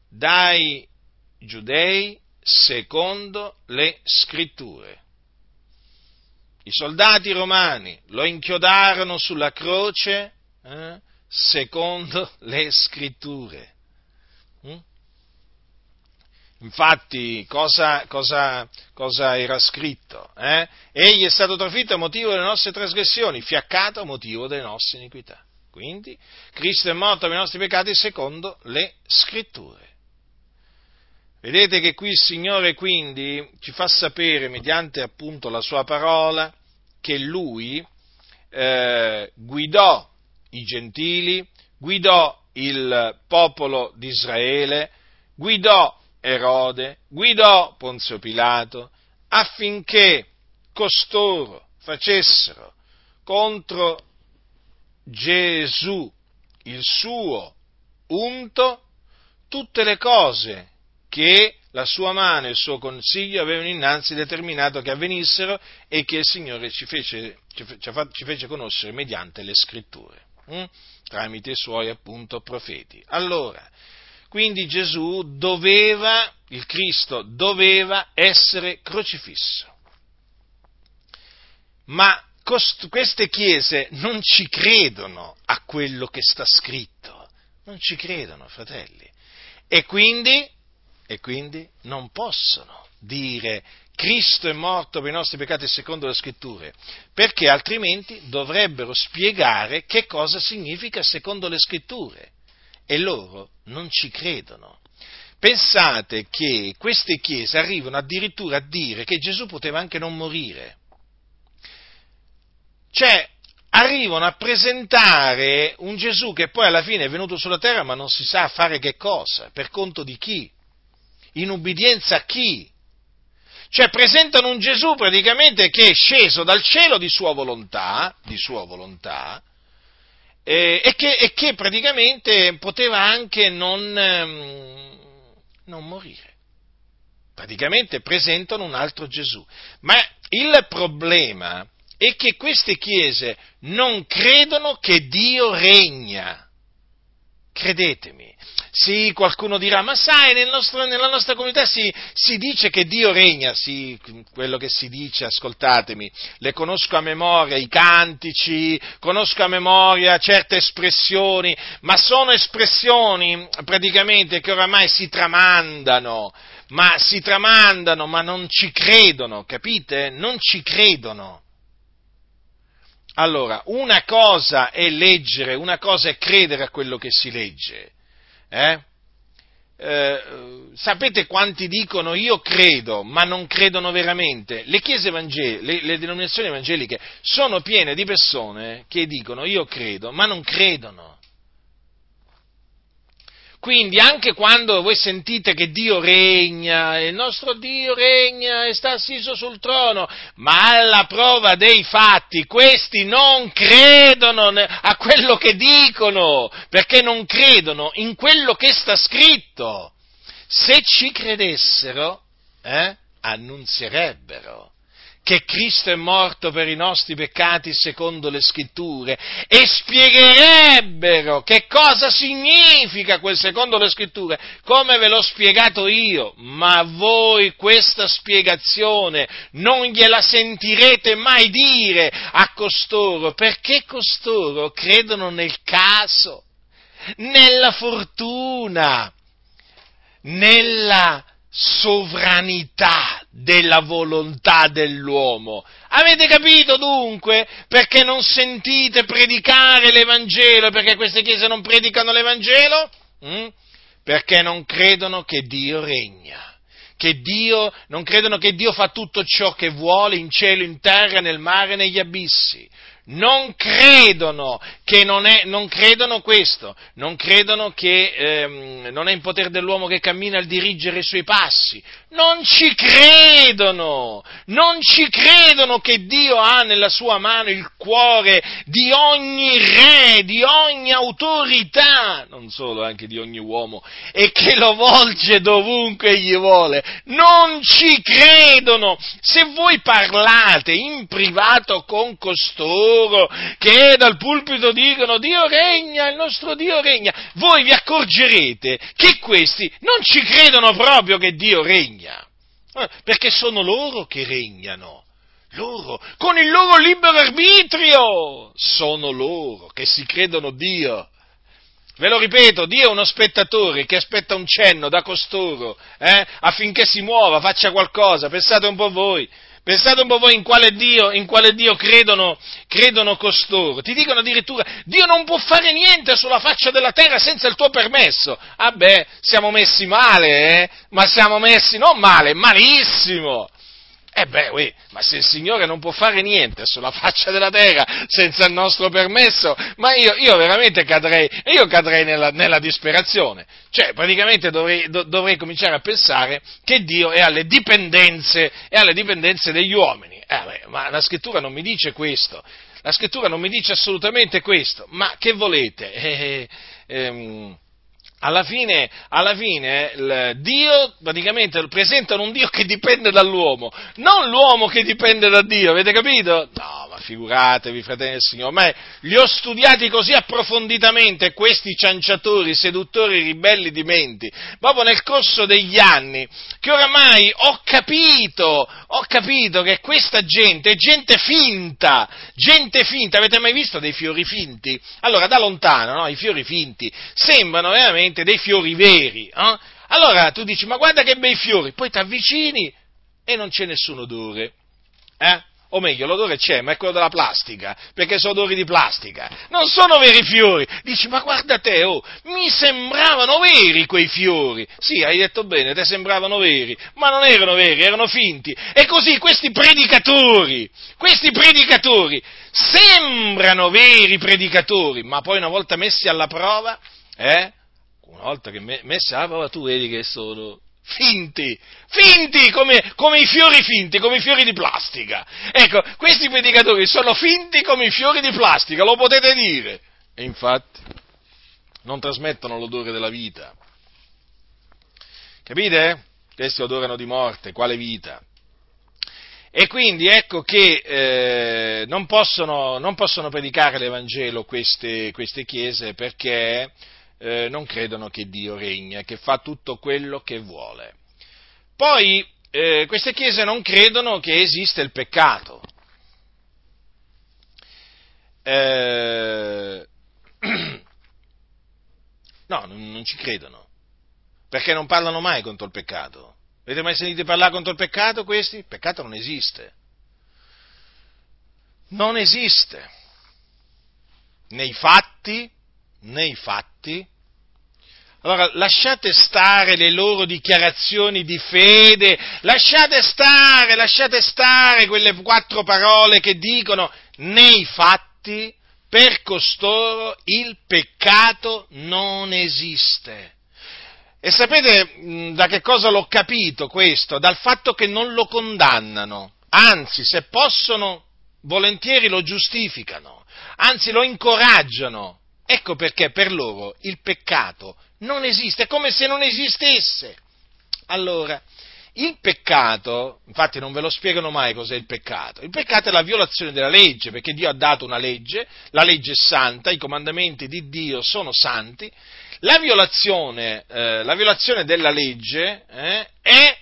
dai giudei secondo le scritture. I soldati romani lo inchiodarono sulla croce eh, secondo le scritture. Mm? Infatti, cosa, cosa, cosa era scritto? Eh? Egli è stato trafitto a motivo delle nostre trasgressioni, fiaccato a motivo delle nostre iniquità. Quindi, Cristo è morto per i nostri peccati secondo le scritture. Vedete che qui il Signore quindi ci fa sapere, mediante appunto la sua parola, che Lui eh, guidò i gentili, guidò il popolo di Israele, guidò Erode, guidò Ponzio Pilato, affinché costoro facessero contro Gesù, il suo unto, tutte le cose che la sua mano e il suo consiglio avevano innanzi determinato che avvenissero e che il Signore ci fece, ci fece conoscere mediante le scritture, hm? tramite i suoi appunto profeti. Allora, quindi Gesù doveva, il Cristo doveva essere crocifisso, ma cost- queste chiese non ci credono a quello che sta scritto, non ci credono, fratelli, e quindi... E quindi non possono dire Cristo è morto per i nostri peccati secondo le scritture, perché altrimenti dovrebbero spiegare che cosa significa secondo le scritture, e loro non ci credono. Pensate che queste chiese arrivano addirittura a dire che Gesù poteva anche non morire. Cioè, arrivano a presentare un Gesù che poi alla fine è venuto sulla terra ma non si sa fare che cosa, per conto di chi. In ubbidienza a chi? Cioè presentano un Gesù praticamente che è sceso dal cielo di sua volontà, di sua volontà, eh, e, che, e che praticamente poteva anche non, eh, non morire. Praticamente presentano un altro Gesù. Ma il problema è che queste chiese non credono che Dio regna. Credetemi, sì, qualcuno dirà, ma sai, nel nostro, nella nostra comunità si, si dice che Dio regna, sì, quello che si dice, ascoltatemi, le conosco a memoria, i cantici, conosco a memoria certe espressioni, ma sono espressioni praticamente che oramai si tramandano, ma si tramandano, ma non ci credono, capite? Non ci credono. Allora, una cosa è leggere, una cosa è credere a quello che si legge. Eh? Eh, sapete quanti dicono io credo, ma non credono veramente? Le chiese evangeliche, le, le denominazioni evangeliche sono piene di persone che dicono io credo, ma non credono. Quindi anche quando voi sentite che Dio regna, il nostro Dio regna e sta assiso sul trono, ma alla prova dei fatti questi non credono a quello che dicono, perché non credono in quello che sta scritto. Se ci credessero, eh, annunzierebbero che Cristo è morto per i nostri peccati secondo le scritture, e spiegherebbero che cosa significa quel secondo le scritture, come ve l'ho spiegato io, ma voi questa spiegazione non gliela sentirete mai dire a costoro, perché costoro credono nel caso, nella fortuna, nella sovranità della volontà dell'uomo. Avete capito dunque perché non sentite predicare l'Evangelo, perché queste chiese non predicano l'Evangelo? Mm? Perché non credono che Dio regna, che Dio, non credono che Dio fa tutto ciò che vuole in cielo, in terra, nel mare, negli abissi. Non credono che non è, non credono questo, non credono che ehm, non è in potere dell'uomo che cammina al dirigere i suoi passi, non ci credono, non ci credono che Dio ha nella sua mano il cuore di ogni re, di ogni autorità, non solo, anche di ogni uomo, e che lo volge dovunque gli vuole, non ci credono. Se voi parlate in privato con costoro, che dal pulpito dicono Dio regna, il nostro Dio regna, voi vi accorgerete che questi non ci credono proprio che Dio regna, perché sono loro che regnano, loro, con il loro libero arbitrio, sono loro che si credono Dio. Ve lo ripeto, Dio è uno spettatore che aspetta un cenno da costoro, eh, affinché si muova, faccia qualcosa. Pensate un po' voi. Pensate un po' voi in quale Dio, in quale Dio credono, credono costoro. Ti dicono addirittura, Dio non può fare niente sulla faccia della terra senza il tuo permesso. Ah beh, siamo messi male, eh? Ma siamo messi non male, malissimo. Eh beh, oui, ma se il Signore non può fare niente sulla faccia della terra senza il nostro permesso, ma io, io veramente cadrei, io cadrei nella, nella disperazione. Cioè, praticamente dovrei, do, dovrei cominciare a pensare che Dio è alle dipendenze, è alle dipendenze degli uomini. Eh, beh, ma la Scrittura non mi dice questo, la Scrittura non mi dice assolutamente questo, ma che volete? Eh, ehm, Alla fine, alla fine il Dio, praticamente, presentano un Dio che dipende dall'uomo, non l'uomo che dipende da Dio, avete capito? No, ma figuratevi, fratelli del Signore, ma li ho studiati così approfonditamente questi cianciatori, seduttori, ribelli di menti, proprio nel corso degli anni, che oramai ho capito, ho capito che questa gente è gente finta, gente finta. Avete mai visto dei fiori finti? Allora, da lontano, no? I fiori finti sembrano veramente dei fiori veri, eh? Allora tu dici, ma guarda che bei fiori, poi ti avvicini e non c'è nessun odore, eh? O meglio, l'odore c'è, ma è quello della plastica, perché sono odori di plastica, non sono veri fiori. Dici, ma guarda te, oh, mi sembravano veri quei fiori. Sì, hai detto bene, te sembravano veri, ma non erano veri, erano finti. E così questi predicatori, questi predicatori sembrano veri predicatori, ma poi una volta messi alla prova, eh? Una volta che me, messa la prova, tu vedi che sono finti, finti come, come i fiori finti, come i fiori di plastica. Ecco, questi predicatori sono finti come i fiori di plastica, lo potete dire. E infatti non trasmettono l'odore della vita. Capite? Questi odorano di morte, quale vita? E quindi ecco che eh, non, possono, non possono predicare l'Evangelo queste, queste chiese perché... Eh, non credono che Dio regna, che fa tutto quello che vuole. Poi eh, queste chiese non credono che esiste il peccato. Eh, no, non, non ci credono, perché non parlano mai contro il peccato. Avete mai sentito parlare contro il peccato questi? Il peccato non esiste. Non esiste. Nei fatti... Nei fatti, allora lasciate stare le loro dichiarazioni di fede, lasciate stare, lasciate stare quelle quattro parole che dicono nei fatti, per costoro il peccato non esiste. E sapete da che cosa l'ho capito questo? Dal fatto che non lo condannano, anzi, se possono, volentieri lo giustificano, anzi lo incoraggiano. Ecco perché per loro il peccato non esiste, è come se non esistesse. Allora, il peccato, infatti non ve lo spiegano mai cos'è il peccato, il peccato è la violazione della legge, perché Dio ha dato una legge, la legge è santa, i comandamenti di Dio sono santi, la violazione, eh, la violazione della legge eh, è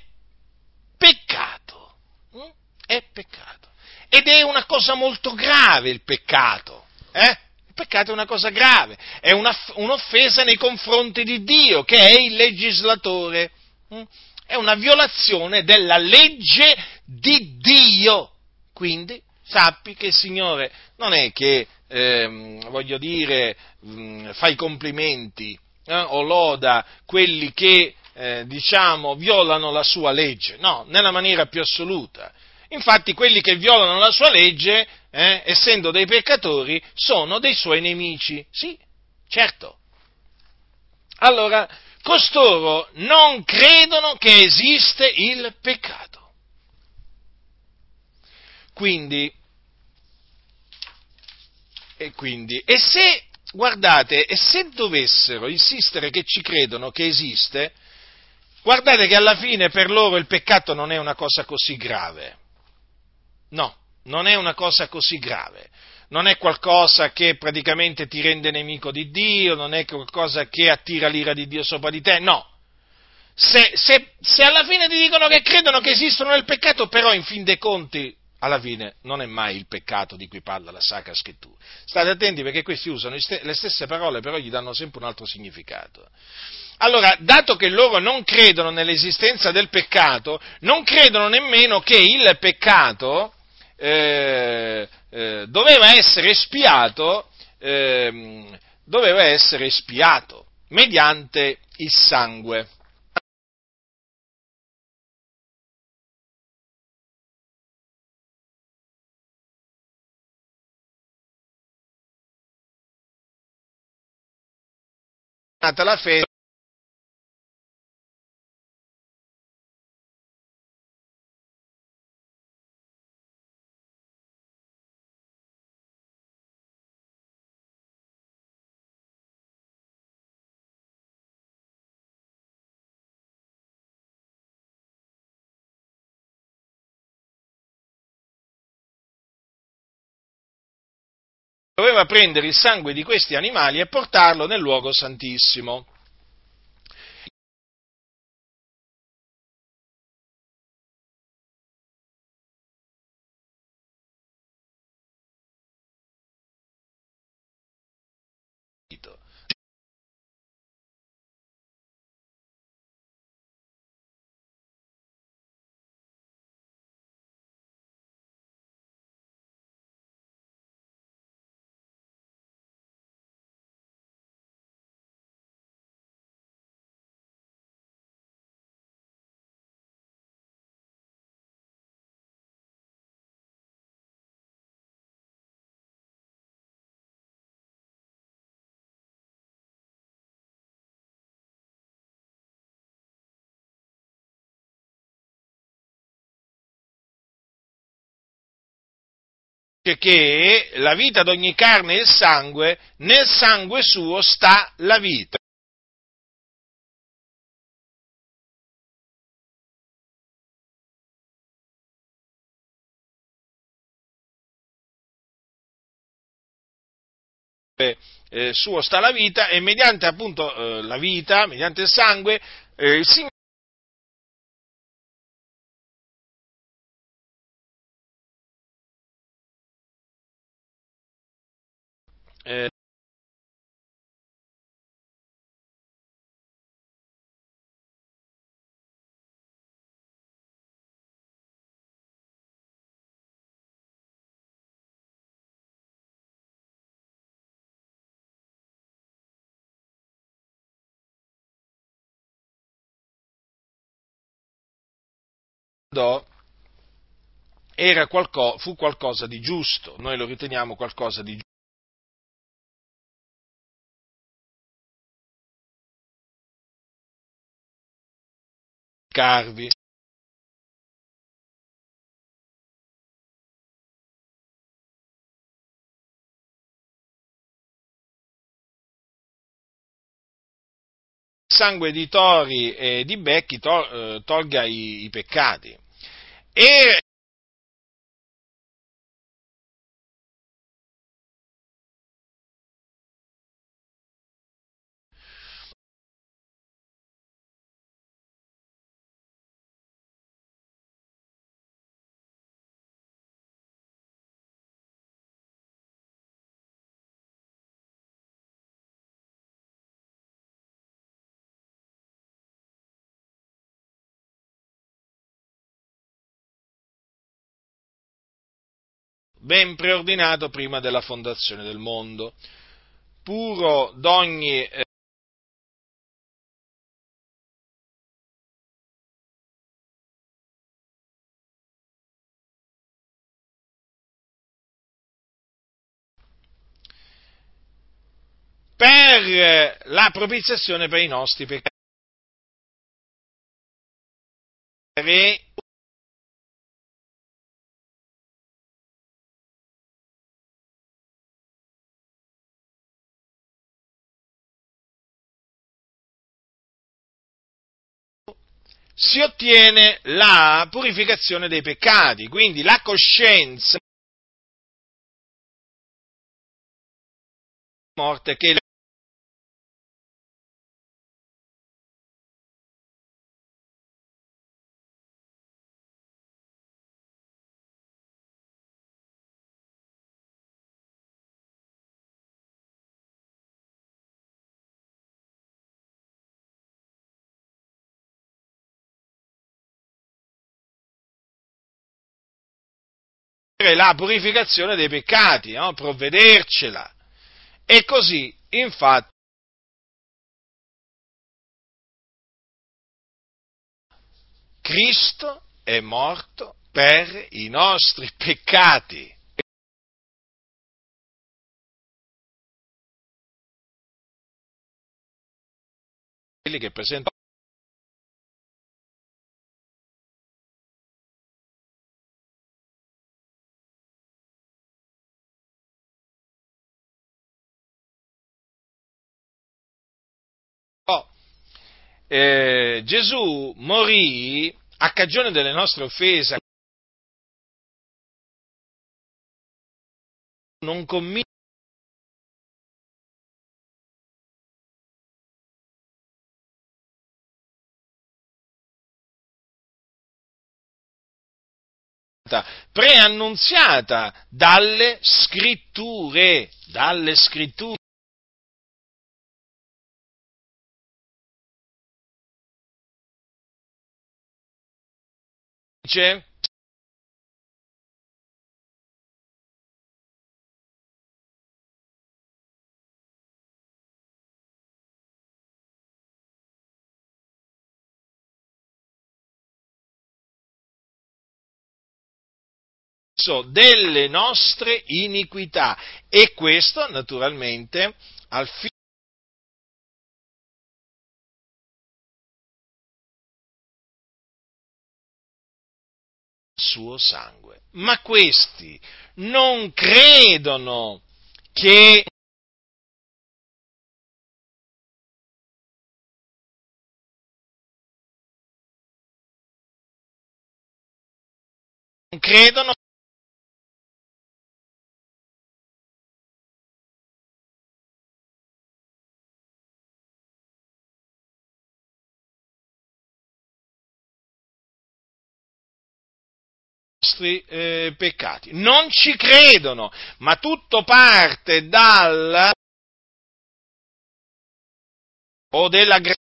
peccato, hm? è peccato, ed è una cosa molto grave il peccato, eh? Il peccato è una cosa grave, è una, un'offesa nei confronti di Dio, che è il legislatore, è una violazione della legge di Dio. Quindi sappi che il Signore non è che, eh, voglio dire, mh, fa i complimenti eh, o loda quelli che, eh, diciamo, violano la sua legge, no, nella maniera più assoluta. Infatti quelli che violano la sua legge, eh, essendo dei peccatori, sono dei suoi nemici. Sì, certo. Allora, costoro non credono che esiste il peccato. Quindi, e quindi, e se, guardate, e se dovessero insistere che ci credono che esiste, guardate che alla fine per loro il peccato non è una cosa così grave. No, non è una cosa così grave, non è qualcosa che praticamente ti rende nemico di Dio, non è qualcosa che attira l'ira di Dio sopra di te, no. Se, se, se alla fine ti dicono che credono che esistono nel peccato, però in fin dei conti, alla fine, non è mai il peccato di cui parla la Sacra Scrittura. State attenti perché questi usano le stesse parole, però gli danno sempre un altro significato. Allora, dato che loro non credono nell'esistenza del peccato, non credono nemmeno che il peccato... Eh, eh, doveva essere espiato eh, doveva essere espiato mediante il sangue. La fede doveva prendere il sangue di questi animali e portarlo nel luogo santissimo. Che la vita d'ogni carne è il sangue, nel sangue suo sta la vita. Eh, suo sta la vita e mediante appunto eh, la vita, mediante il sangue, eh, il Signore Eh, era qualcosa, fu qualcosa di giusto, noi lo riteniamo qualcosa di giusto. Carvi. sangue di tori e di becchi tolga i, i peccati. E ben preordinato prima della fondazione del mondo, puro d'ogni eh, per la propiziazione per i nostri peccati. Si ottiene la purificazione dei peccati, quindi la coscienza morte che la purificazione dei peccati, no? Provvedercela. E così, infatti, Cristo è morto per i nostri peccati. Quelli che presentano Eh, Gesù morì a cagione delle nostre offese, non commise preannunziata dalle scritture, dalle scritture. Delle nostre iniquità, e questo naturalmente al fine suo sangue. Ma questi non credono che non credono Eh, peccati, non ci credono, ma tutto parte dalla o della grazia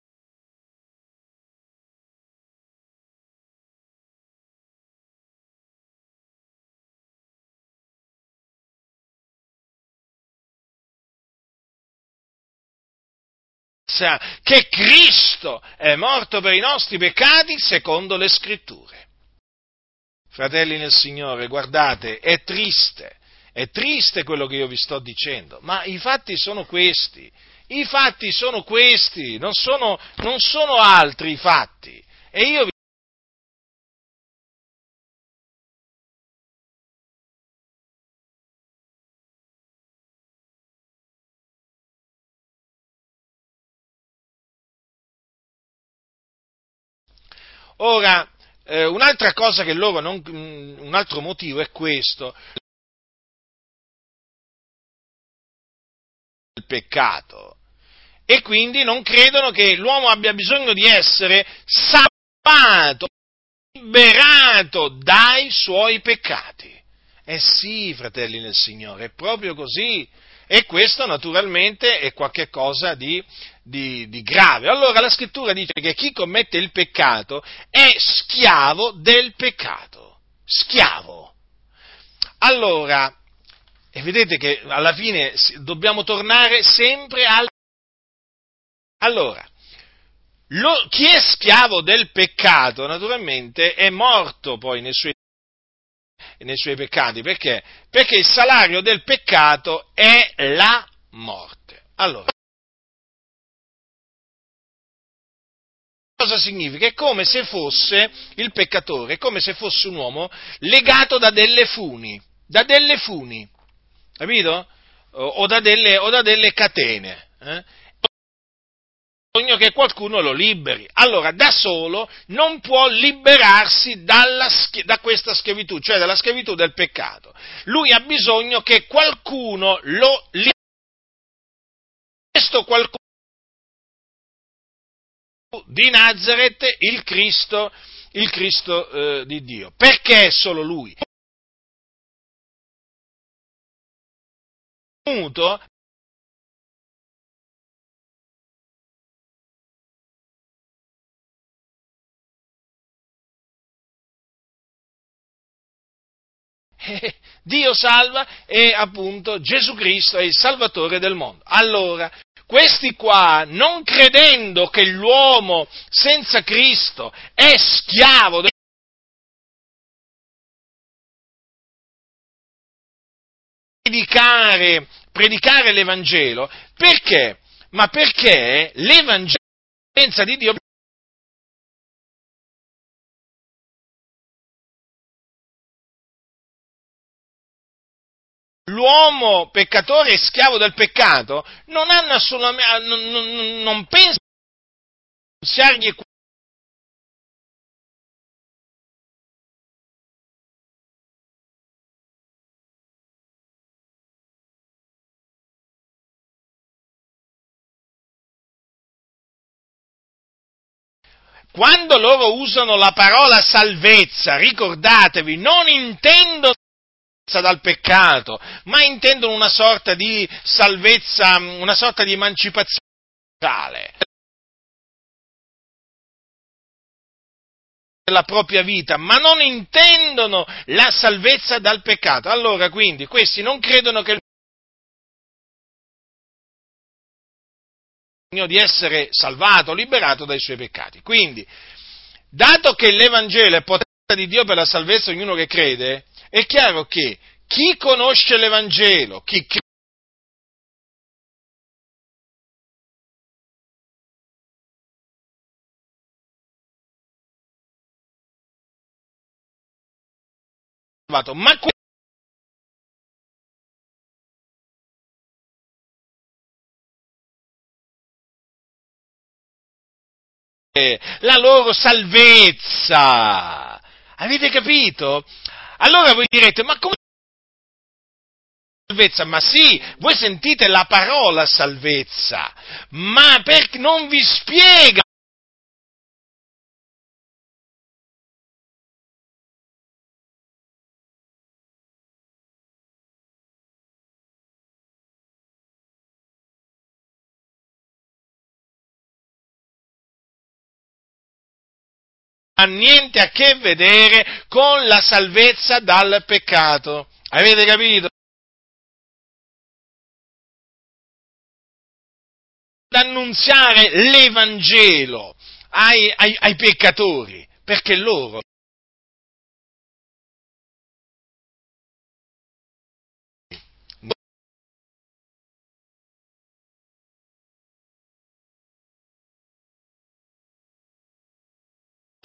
che Cristo è morto per i nostri peccati secondo le scritture. Fratelli nel Signore, guardate, è triste, è triste quello che io vi sto dicendo, ma i fatti sono questi, i fatti sono questi, non sono, non sono altri i fatti. E io vi Ora, eh, un'altra cosa che loro non, un altro motivo è questo: il peccato, e quindi non credono che l'uomo abbia bisogno di essere salvato, liberato dai suoi peccati. Eh sì, fratelli nel Signore, è proprio così. E questo naturalmente è qualche cosa di, di, di grave. Allora la scrittura dice che chi commette il peccato è schiavo del peccato. Schiavo. Allora, e vedete che alla fine dobbiamo tornare sempre al... Allora, lo, chi è schiavo del peccato naturalmente è morto poi nei suoi... nei suoi peccati, perché? Perché il salario del peccato è la morte. Allora, cosa significa? È come se fosse il peccatore, è come se fosse un uomo legato da delle funi, da delle funi, capito? O, o, da, delle, o da delle catene, eh? Bisogna che qualcuno lo liberi. Allora, da solo non può liberarsi dalla, da questa schiavitù, cioè dalla schiavitù del peccato. Lui ha bisogno che qualcuno lo liberi. Questo qualcuno di Nazaret, il Cristo, il Cristo eh, di Dio. Perché solo lui? Muto. Dio salva e appunto Gesù Cristo è il Salvatore del mondo. Allora, questi qua, non credendo che l'uomo senza Cristo è schiavo del predicare, predicare l'Evangelo, perché? Ma perché l'Evangelo senza di Dio l'uomo peccatore e schiavo del peccato non hanno assolutamente, non, non, non pensa di quando loro usano la parola salvezza, ricordatevi, non intendo dal peccato, ma intendono una sorta di salvezza, una sorta di emancipazione totale della propria vita, ma non intendono la salvezza dal peccato. Allora, quindi, questi non credono che di essere salvato, liberato dai suoi peccati. Quindi, dato che l'Evangelo è potenza di Dio per la salvezza ognuno che crede, è chiaro che chi conosce l'Evangelo, chi crede salvato, ma que- la loro salvezza. Avete capito? Allora voi direte, ma come salvezza? Ma sì, voi sentite la parola salvezza, ma perché non vi spiega ha niente a che vedere con la salvezza dal peccato. Avete capito? D'annunziare l'Evangelo ai, ai, ai peccatori, perché loro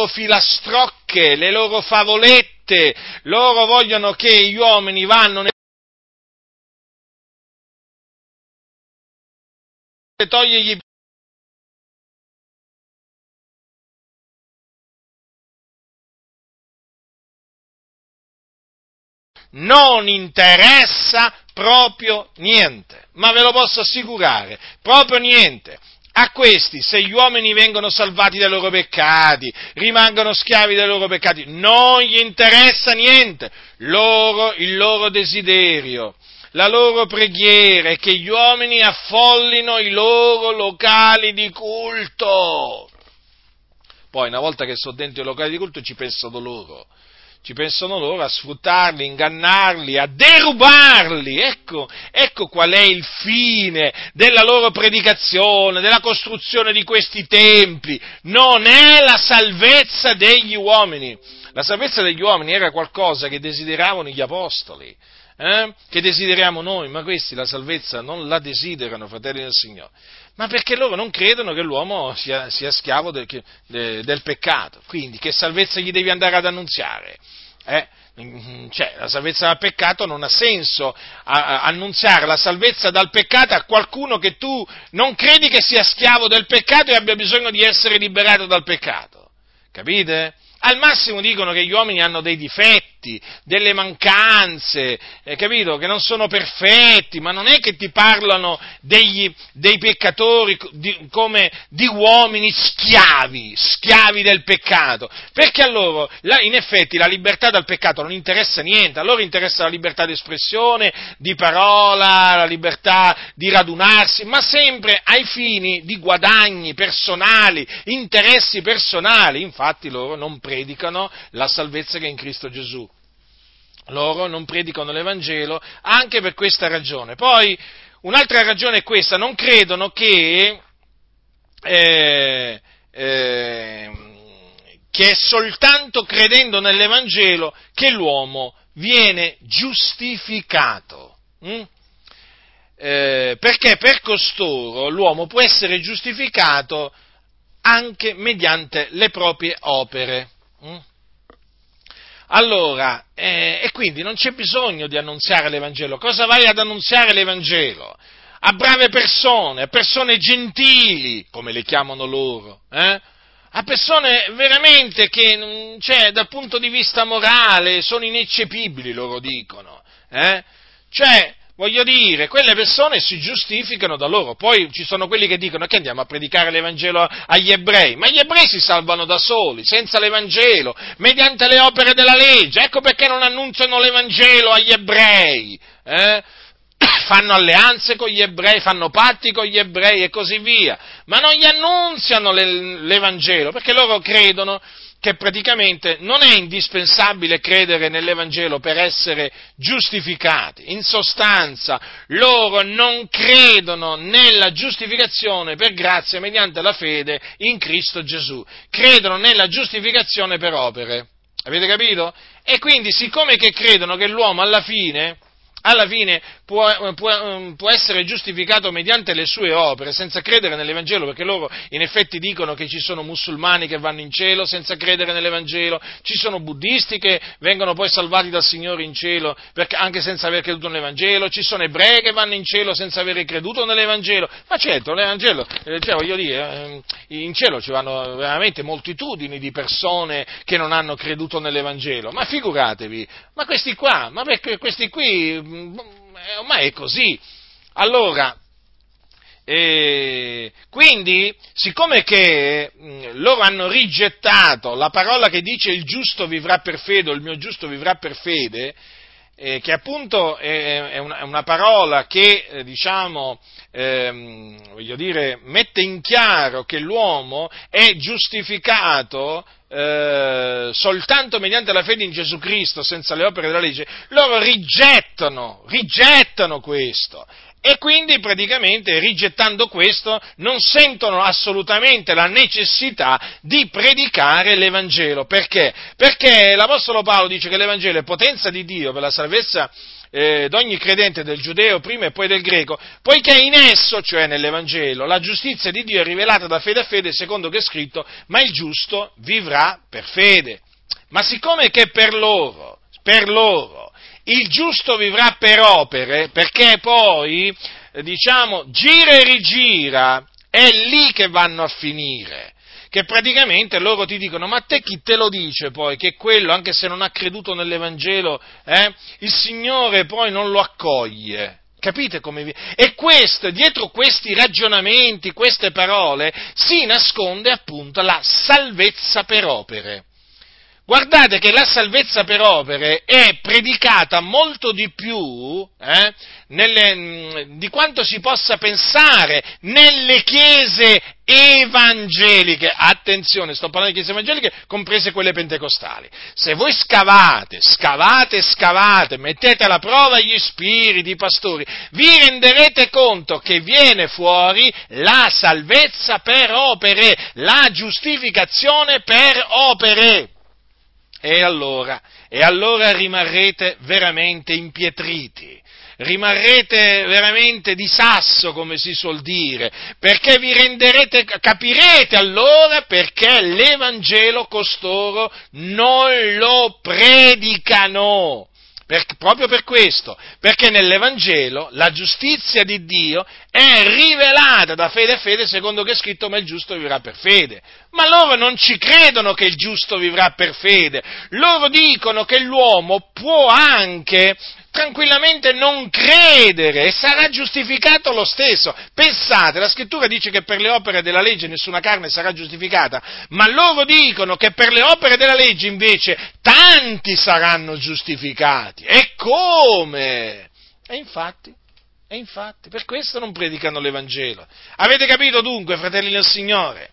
filastrocche, le loro favolette, loro vogliono che gli uomini vanno nel... togliergli non interessa proprio niente, ma ve lo posso assicurare, proprio niente. A questi, se gli uomini vengono salvati dai loro peccati, rimangono schiavi dai loro peccati, non gli interessa niente. Loro, il loro desiderio, la loro preghiera è che gli uomini affollino i loro locali di culto. Poi, una volta che sono dentro i locali di culto, ci pensano loro. Ci pensano loro a sfruttarli, ingannarli, a derubarli. Ecco, ecco qual è il fine della loro predicazione, della costruzione di questi templi. Non è la salvezza degli uomini. La salvezza degli uomini era qualcosa che desideravano gli apostoli, eh? Che desideriamo noi, ma questi la salvezza non la desiderano, fratelli del Signore. Ma perché loro non credono che l'uomo sia, sia schiavo del, del peccato. Quindi che salvezza gli devi andare ad annunziare? Eh? Cioè, la salvezza dal peccato non ha senso a, a annunziare la salvezza dal peccato a qualcuno che tu non credi che sia schiavo del peccato e abbia bisogno di essere liberato dal peccato, capite? Al massimo dicono che gli uomini hanno dei difetti, delle mancanze, eh, capito? Che non sono perfetti, ma non è che ti parlano degli, dei peccatori di, come di uomini schiavi, schiavi del peccato, perché a loro la, in effetti la libertà dal peccato non interessa niente, a loro interessa la libertà di espressione, di parola, la libertà di radunarsi, ma sempre ai fini di guadagni personali, interessi personali, infatti loro non pre- predicano la salvezza che è in Cristo Gesù. Loro non predicano l'Evangelo anche per questa ragione. Poi un'altra ragione è questa: non credono che, eh, eh, che è soltanto credendo nell'Evangelo che l'uomo viene giustificato. Mm? Eh, perché per costoro l'uomo può essere giustificato anche mediante le proprie opere. Allora, eh, e quindi non c'è bisogno di annunziare l'Evangelo. Cosa vai ad annunziare l'Evangelo? A brave persone, a persone gentili, come le chiamano loro, eh? A persone veramente che, cioè, dal punto di vista morale sono ineccepibili, loro dicono, eh? Cioè, voglio dire, quelle persone si giustificano da loro. Poi ci sono quelli che dicono che andiamo a predicare l'Evangelo agli ebrei, ma gli ebrei si salvano da soli, senza l'Evangelo, mediante le opere della legge. Ecco perché non annunciano l'Evangelo agli ebrei, eh? Fanno alleanze con gli ebrei, fanno patti con gli ebrei e così via, ma non gli annunziano l'Evangelo, perché loro credono che praticamente non è indispensabile credere nell'Evangelo per essere giustificati. In sostanza, loro non credono nella giustificazione per grazia mediante la fede in Cristo Gesù, credono nella giustificazione per opere, avete capito? E quindi, siccome che credono che l'uomo alla fine, alla fine può, può, può essere giustificato mediante le sue opere, senza credere nell'Evangelo, perché loro in effetti dicono che ci sono musulmani che vanno in cielo senza credere nell'Evangelo, ci sono buddisti che vengono poi salvati dal Signore in cielo perché, anche senza aver creduto nell'Evangelo, ci sono ebrei che vanno in cielo senza aver creduto nell'Evangelo, ma certo l'Evangelo, cioè, voglio dire, in cielo ci vanno veramente moltitudini di persone che non hanno creduto nell'Evangelo, ma figuratevi, ma questi qua, ma perché questi qui... ormai è così. Allora, eh, quindi, siccome che mh, loro hanno rigettato la parola che dice il giusto vivrà per fede, o il mio giusto vivrà per fede, eh, che appunto è, è, una, è una parola che, eh, diciamo, eh, voglio dire, mette in chiaro che l'uomo è giustificato Eh, soltanto mediante la fede in Gesù Cristo, senza le opere della legge, loro rigettano, rigettano questo, e quindi praticamente rigettando questo non sentono assolutamente la necessità di predicare l'Evangelo. Perché? Perché l'Apostolo Paolo dice che l'Evangelo è potenza di Dio per la salvezza Eh, d'ogni credente, del giudeo prima e poi del greco, poiché in esso, cioè nell'Evangelo, la giustizia di Dio è rivelata da fede a fede, secondo che è scritto: ma il giusto vivrà per fede. Ma siccome che per loro, per loro, il giusto vivrà per opere, perché poi, diciamo, gira e rigira, è lì che vanno a finire, che praticamente loro ti dicono: ma te chi te lo dice poi che quello, anche se non ha creduto nell'Evangelo, eh, il Signore poi non lo accoglie? Capite come vi... E questo, dietro questi ragionamenti, queste parole, si nasconde appunto la salvezza per opere. Guardate che la salvezza per opere è predicata molto di più eh, nelle, di quanto si possa pensare nelle chiese evangeliche. Attenzione, sto parlando di chiese evangeliche, comprese quelle pentecostali. Se voi scavate, scavate, scavate, mettete alla prova gli spiriti, i pastori, vi renderete conto che viene fuori la salvezza per opere, la giustificazione per opere. E allora, e allora rimarrete veramente impietriti, rimarrete veramente di sasso, come si suol dire, perché vi renderete, capirete allora perché l'Evangelo costoro non lo predicano. Per, proprio per questo, perché nell'Evangelo la giustizia di Dio è rivelata da fede a fede, secondo che è scritto: ma il giusto vivrà per fede. Ma loro non ci credono che il giusto vivrà per fede, loro dicono che l'uomo può anche tranquillamente non credere e sarà giustificato lo stesso. Pensate, la scrittura dice che per le opere della legge nessuna carne sarà giustificata, ma loro dicono che per le opere della legge invece tanti saranno giustificati. E come? E infatti, e infatti, per questo non predicano l'Evangelo. Avete capito dunque, fratelli del Signore?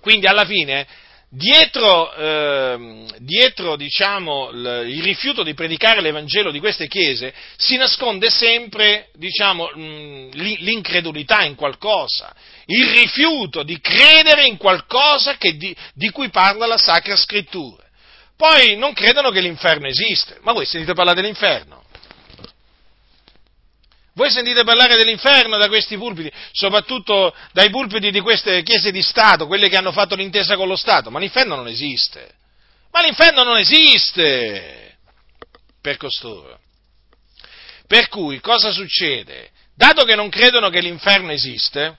Quindi alla fine... Dietro, eh, dietro diciamo, l, il rifiuto di predicare l'Evangelo di queste chiese si nasconde sempre, diciamo, mh, l'incredulità in qualcosa, il rifiuto di credere in qualcosa che di, di cui parla la Sacra Scrittura. Poi non credono che l'inferno esiste. Ma voi sentite parlare dell'inferno? Voi sentite parlare dell'inferno da questi pulpiti, soprattutto dai pulpiti di queste chiese di Stato, quelle che hanno fatto l'intesa con lo Stato, ma l'inferno non esiste. Ma l'inferno non esiste per costoro. Per cui cosa succede? Dato che non credono che l'inferno esiste,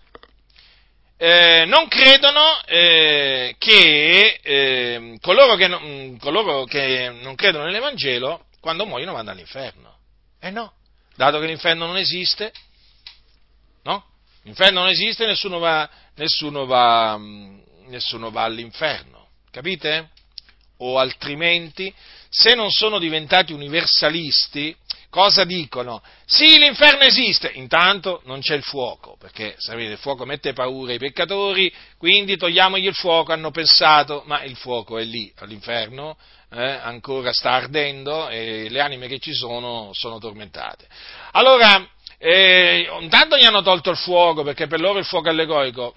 eh, non credono eh, che, eh, coloro che non, coloro che non credono nell'Evangelo, quando muoiono vanno all'inferno. Eh no. Dato che l'inferno non esiste, no? L'inferno non esiste, nessuno va, nessuno va, nessuno va all'inferno, capite? O altrimenti, se non sono diventati universalisti, cosa dicono? Sì, l'inferno esiste, intanto non c'è il fuoco, perché sapete, il fuoco mette paura ai peccatori, quindi togliamogli il fuoco, hanno pensato, ma il fuoco è lì, all'inferno. Eh, ancora sta ardendo e le anime che ci sono sono tormentate. Allora, eh, intanto gli hanno tolto il fuoco, perché per loro il fuoco è allegorico,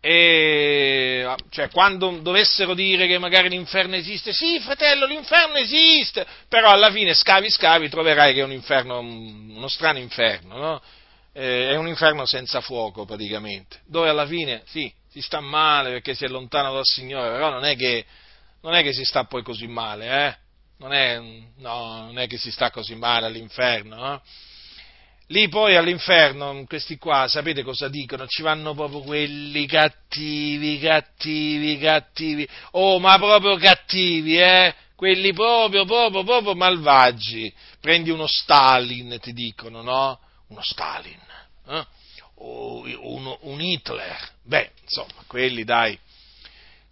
e cioè quando dovessero dire che magari l'inferno esiste, sì fratello, l'inferno esiste, però alla fine scavi scavi troverai che è un inferno, uno strano inferno, no? Eh, è un inferno senza fuoco praticamente, dove alla fine sì, si sta male perché si è lontano dal Signore, però non è che Non è che si sta poi così male, eh? Non è, no, non è che si sta così male all'inferno, eh? Lì poi all'inferno, questi qua, sapete cosa dicono? Ci vanno proprio quelli cattivi, cattivi, cattivi, oh, ma proprio cattivi, eh? Quelli proprio, proprio, proprio malvagi. Prendi uno Stalin, ti dicono, no? Uno Stalin, eh? O uno, un Hitler. Beh, insomma, quelli, dai.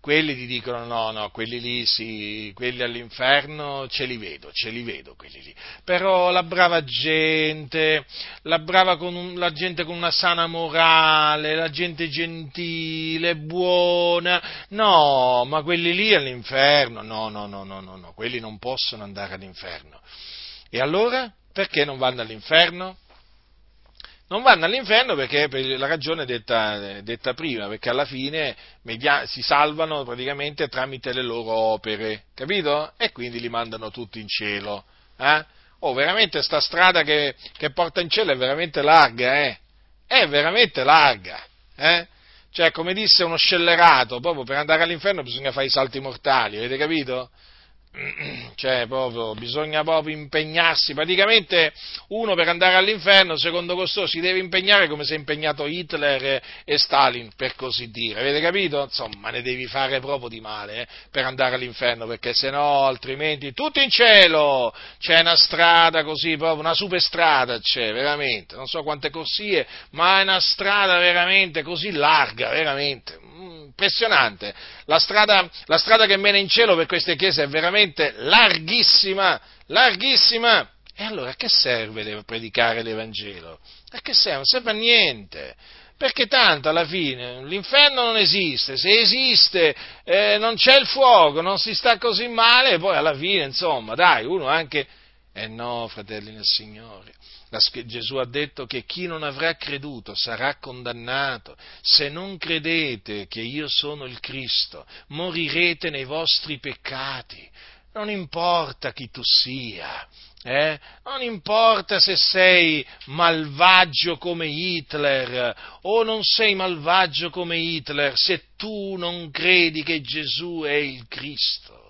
Quelli ti dicono no, no, quelli lì sì, quelli all'inferno ce li vedo, ce li vedo quelli lì. Però la brava gente, la brava con un, la gente con una sana morale, la gente gentile, buona, no, ma quelli lì all'inferno, no, no, no, no, no, no, quelli non possono andare all'inferno. E allora perché non vanno all'inferno? Non vanno all'inferno perché per la ragione detta, detta prima, perché alla fine media, si salvano praticamente tramite le loro opere, capito? E quindi li mandano tutti in cielo. Eh? Oh, veramente sta strada che, che porta in cielo è veramente larga, eh? È veramente larga, eh? Cioè, come disse uno scellerato, proprio per andare all'inferno bisogna fare i salti mortali, avete capito? Cioè, proprio, bisogna proprio impegnarsi. Praticamente uno per andare all'inferno, secondo costoro, si deve impegnare come si è impegnato Hitler e Stalin, per così dire. Avete capito? Insomma, ne devi fare proprio di male eh, per andare all'inferno, perché se no, altrimenti, tutti in cielo! C'è una strada così, proprio una superstrada c'è, veramente. Non so quante corsie, ma è una strada veramente così larga, veramente. Impressionante, la strada, la strada che mena in cielo per queste chiese è veramente larghissima, larghissima. E allora a che serve predicare l'Evangelo? A che serve? Non serve a niente, perché tanto alla fine l'inferno non esiste, se esiste eh, non c'è il fuoco, non si sta così male, e poi alla fine, insomma, dai, uno anche... Eh no, fratelli nel Signore. Gesù ha detto che chi non avrà creduto sarà condannato. Se non credete che io sono il Cristo, morirete nei vostri peccati. Non importa chi tu sia, eh? Non importa se sei malvagio come Hitler o non sei malvagio come Hitler, se tu non credi che Gesù è il Cristo.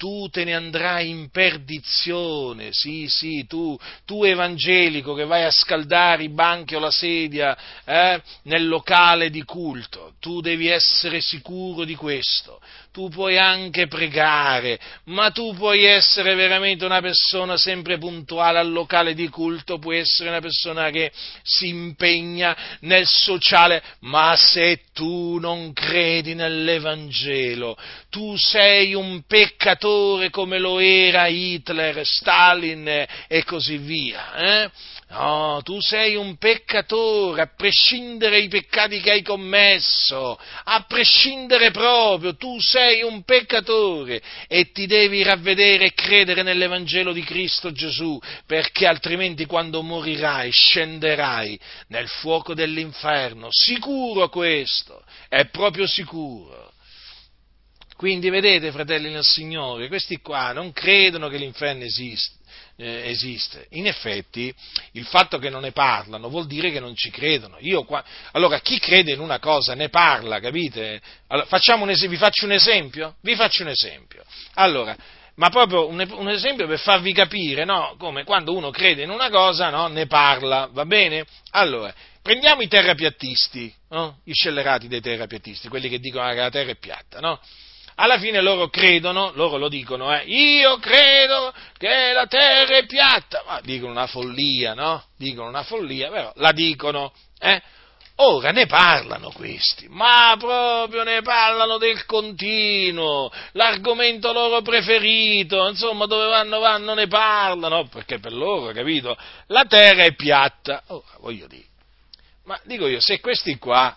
Tu te ne andrai in perdizione, sì, sì, tu, tu evangelico che vai a scaldare i banchi o la sedia eh, nel locale di culto, tu devi essere sicuro di questo. Tu puoi anche pregare, ma tu puoi essere veramente una persona sempre puntuale al locale di culto, puoi essere una persona che si impegna nel sociale, ma se tu non credi nell'Evangelo, tu sei un peccatore come lo era Hitler, Stalin e così via, eh? No, tu sei un peccatore, a prescindere dai peccati che hai commesso, a prescindere proprio, tu sei un peccatore e ti devi ravvedere e credere nell'Evangelo di Cristo Gesù, perché altrimenti quando morirai scenderai nel fuoco dell'inferno, sicuro questo, è proprio sicuro. Quindi vedete, fratelli nel Signore, questi qua non credono che l'inferno esiste, eh, esiste. In effetti, il fatto che non ne parlano vuol dire che non ci credono. Io qua, allora, chi crede in una cosa ne parla, capite? Allora, facciamo un es- vi faccio un esempio? Vi faccio un esempio. Allora, ma proprio un, un esempio per farvi capire, no? Come quando uno crede in una cosa, no? Ne parla, va bene? Allora, prendiamo i terrapiattisti, no? I scellerati dei terrapiattisti, quelli che dicono che la terra è piatta, no? Alla fine loro credono, loro lo dicono, eh, io credo che la terra è piatta, ma dicono una follia, no? Dicono una follia, però la dicono, eh? Ora ne parlano questi, ma proprio ne parlano del continuo, l'argomento loro preferito, insomma dove vanno vanno ne parlano, perché per loro, capito, la terra è piatta. Ora voglio dire, ma dico io, se questi qua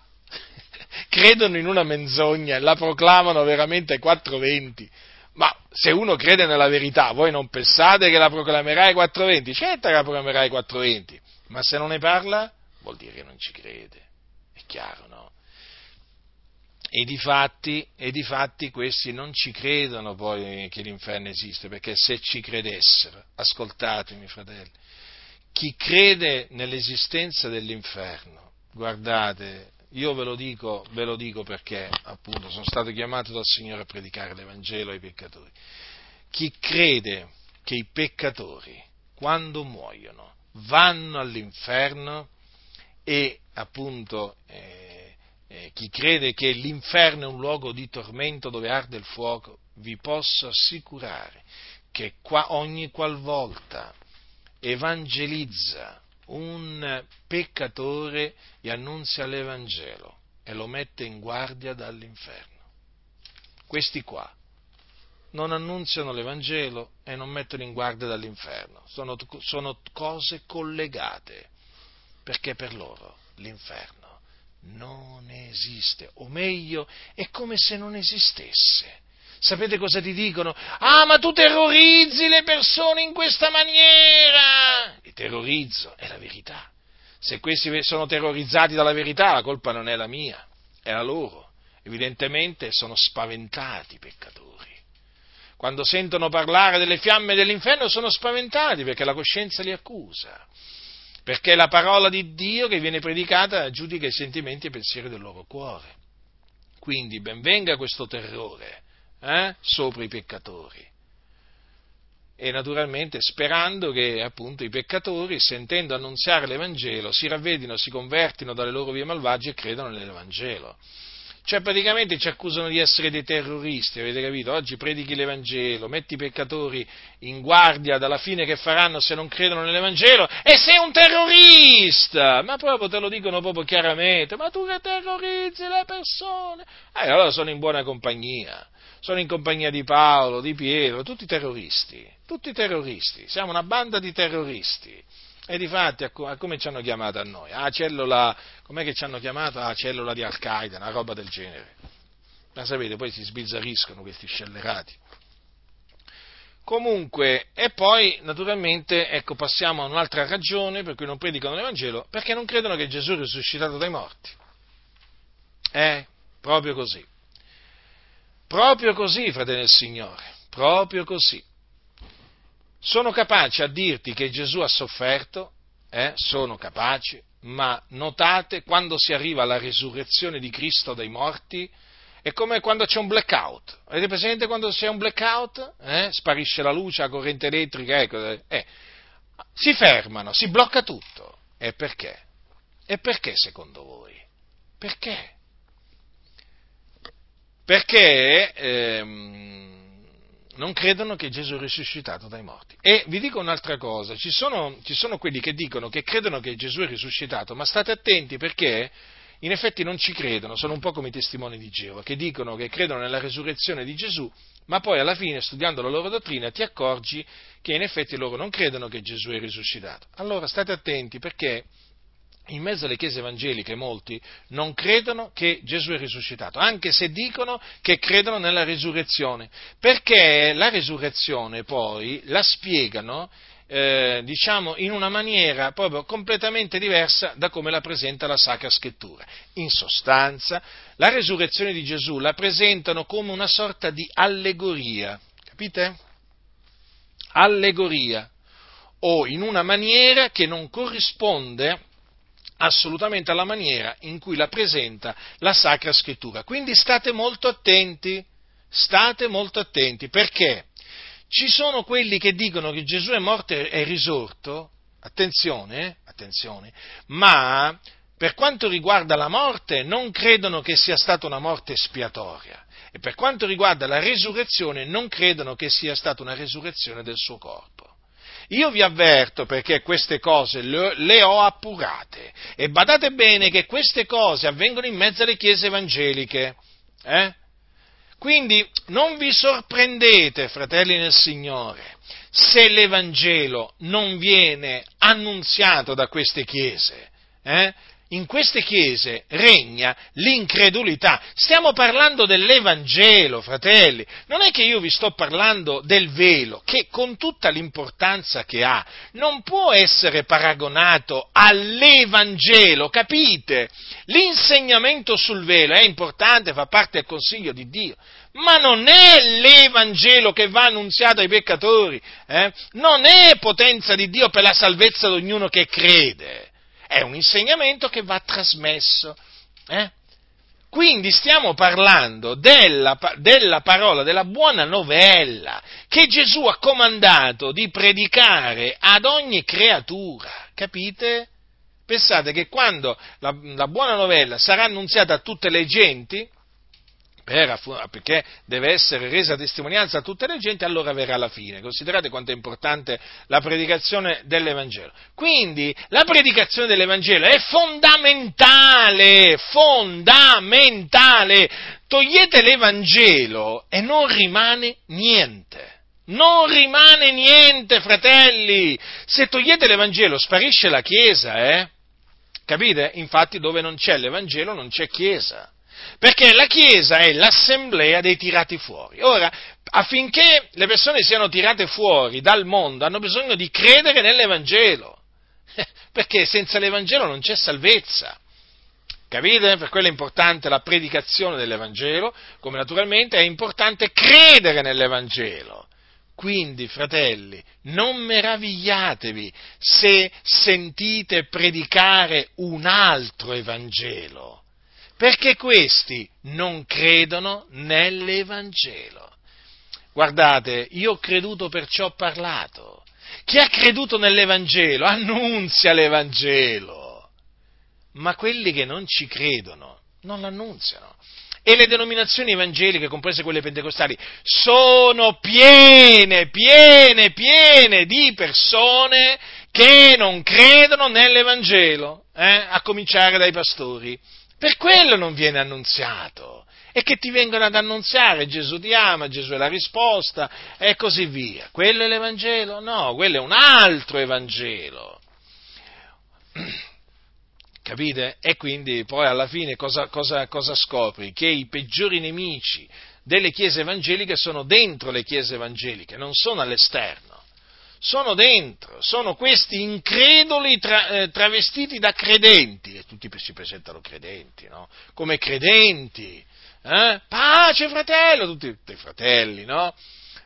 credono in una menzogna e la proclamano veramente ai quattro venti, ma se uno crede nella verità, voi non pensate che la proclamerà ai quattro venti? Certo che la proclamerà ai quattro venti, ma se non ne parla vuol dire che non ci crede, è chiaro, no? E difatti, e difatti questi non ci credono poi che l'inferno esiste, perché se ci credessero, ascoltatemi fratelli, chi crede nell'esistenza dell'inferno, guardate, io ve lo dico, ve lo dico perché appunto sono stato chiamato dal Signore a predicare l'Evangelo ai peccatori. Chi crede che i peccatori, quando muoiono, vanno all'inferno e appunto eh, eh, chi crede che l'inferno è un luogo di tormento dove arde il fuoco, vi posso assicurare che qua ogni qualvolta evangelizza un peccatore e annunzia l'Evangelo e lo mette in guardia dall'inferno. Questi qua non annunziano l'Evangelo e non mettono in guardia dall'inferno. Sono, sono cose collegate, perché per loro l'inferno non esiste, o meglio, è come se non esistesse. Sapete cosa ti dicono? Ah, ma tu terrorizzi le persone in questa maniera! Il terrorizzo è la verità. Se questi sono terrorizzati dalla verità, la colpa non è la mia, è la loro. Evidentemente sono spaventati i peccatori. Quando sentono parlare delle fiamme dell'inferno sono spaventati, perché la coscienza li accusa. Perché la parola di Dio che viene predicata giudica i sentimenti e i pensieri del loro cuore. Quindi benvenga questo terrore. Eh? Sopra i peccatori, e naturalmente sperando che appunto i peccatori, sentendo annunziare l'Evangelo, si ravvedino, si convertino dalle loro vie malvagie e credano nell'Evangelo. Cioè praticamente ci accusano di essere dei terroristi, avete capito? Oggi predichi l'Evangelo, metti i peccatori in guardia dalla fine che faranno se non credono nell'Evangelo e sei un terrorista! Ma proprio te lo dicono proprio chiaramente, ma tu che terrorizzi le persone! Eh, allora sono in buona compagnia, sono in compagnia di Paolo, di Pietro, tutti terroristi, tutti terroristi, siamo una banda di terroristi. E difatti, a come ci hanno chiamato a noi? A cellula, com'è che ci hanno chiamato? A cellula di Al-Qaeda, una roba del genere. Ma sapete, poi si sbizzarriscono questi scellerati. Comunque, e poi, naturalmente, ecco, passiamo a un'altra ragione per cui non predicano l'Evangelo, perché non credono che Gesù è risuscitato dai morti. Eh, proprio così. Proprio così, fratelli del Signore, proprio così. Sono capaci a dirti che Gesù ha sofferto, eh, sono capaci, ma notate quando si arriva alla risurrezione di Cristo dai morti, è come quando c'è un blackout. Avete presente quando c'è un blackout? Eh, sparisce la luce, la corrente elettrica, ecco, eh, si fermano, si blocca tutto. E perché? E perché secondo voi? Perché? Perché... Ehm, non credono che Gesù è risuscitato dai morti. E vi dico un'altra cosa, ci sono, ci sono quelli che dicono che credono che Gesù è risuscitato, ma state attenti perché in effetti non ci credono, sono un po' come i testimoni di Geova, che dicono che credono nella resurrezione di Gesù, ma poi alla fine, studiando la loro dottrina, ti accorgi che in effetti loro non credono che Gesù è risuscitato. Allora state attenti perché in mezzo alle chiese evangeliche molti non credono che Gesù è risuscitato, anche se dicono che credono nella risurrezione, perché la risurrezione poi la spiegano, eh, diciamo, in una maniera proprio completamente diversa da come la presenta la Sacra Scrittura. In sostanza, la risurrezione di Gesù la presentano come una sorta di allegoria, capite? Allegoria, o in una maniera che non corrisponde assolutamente alla maniera in cui la presenta la Sacra Scrittura. Quindi state molto attenti, state molto attenti, perché ci sono quelli che dicono che Gesù è morto e risorto, attenzione, attenzione, ma per quanto riguarda la morte non credono che sia stata una morte espiatoria e per quanto riguarda la resurrezione non credono che sia stata una resurrezione del suo corpo. Io vi avverto perché queste cose le, le ho appurate e badate bene che queste cose avvengono in mezzo alle chiese evangeliche, eh? Quindi non vi sorprendete, fratelli nel Signore, se l'Evangelo non viene annunziato da queste chiese, eh? In queste chiese regna l'incredulità. Stiamo parlando dell'Evangelo, fratelli. Non è che io vi sto parlando del velo, che con tutta l'importanza che ha, non può essere paragonato all'Evangelo, capite? L'insegnamento sul velo è importante, fa parte del consiglio di Dio. Ma non è l'Evangelo che va annunziato ai peccatori, eh? Non è potenza di Dio per la salvezza di ognuno che crede. È un insegnamento che va trasmesso, eh? Quindi stiamo parlando della, della parola, della buona novella che Gesù ha comandato di predicare ad ogni creatura, capite? Pensate che quando la, la buona novella sarà annunziata a tutte le genti, per, perché deve essere resa testimonianza a tutte le genti, allora verrà la fine. Considerate quanto è importante la predicazione dell'Evangelo. Quindi la predicazione dell'Evangelo è fondamentale, fondamentale. Togliete l'Evangelo e non rimane niente. Non rimane niente, fratelli. Se togliete l'Evangelo sparisce la Chiesa, eh? Capite? Infatti dove non c'è l'Evangelo non c'è Chiesa. Perché la Chiesa è l'assemblea dei tirati fuori. Ora, affinché le persone siano tirate fuori dal mondo, hanno bisogno di credere nell'Evangelo, perché senza l'Evangelo non c'è salvezza. Capite? Per quello è importante la predicazione dell'Evangelo, come naturalmente è importante credere nell'Evangelo. Quindi, fratelli, non meravigliatevi se sentite predicare un altro Evangelo. Perché questi non credono nell'Evangelo. Guardate, io ho creduto, perciò ho parlato. Chi ha creduto nell'Evangelo annunzia l'Evangelo, ma quelli che non ci credono non l'annunziano. E le denominazioni evangeliche, comprese quelle pentecostali, sono piene, piene, piene di persone che non credono nell'Evangelo, eh? A cominciare dai pastori. Per quello non viene annunziato. E che ti vengono ad annunziare Gesù ti ama, Gesù è la risposta, e così via. Quello è l'Evangelo? No, quello è un altro Evangelo. Capite? E quindi poi alla fine cosa, cosa, cosa scopri? Che i peggiori nemici delle chiese evangeliche sono dentro le chiese evangeliche, non sono all'esterno, sono dentro, sono questi increduli tra, eh, travestiti da credenti, e tutti si presentano credenti, no? Come credenti, eh? Pace fratello, tutti i fratelli, no?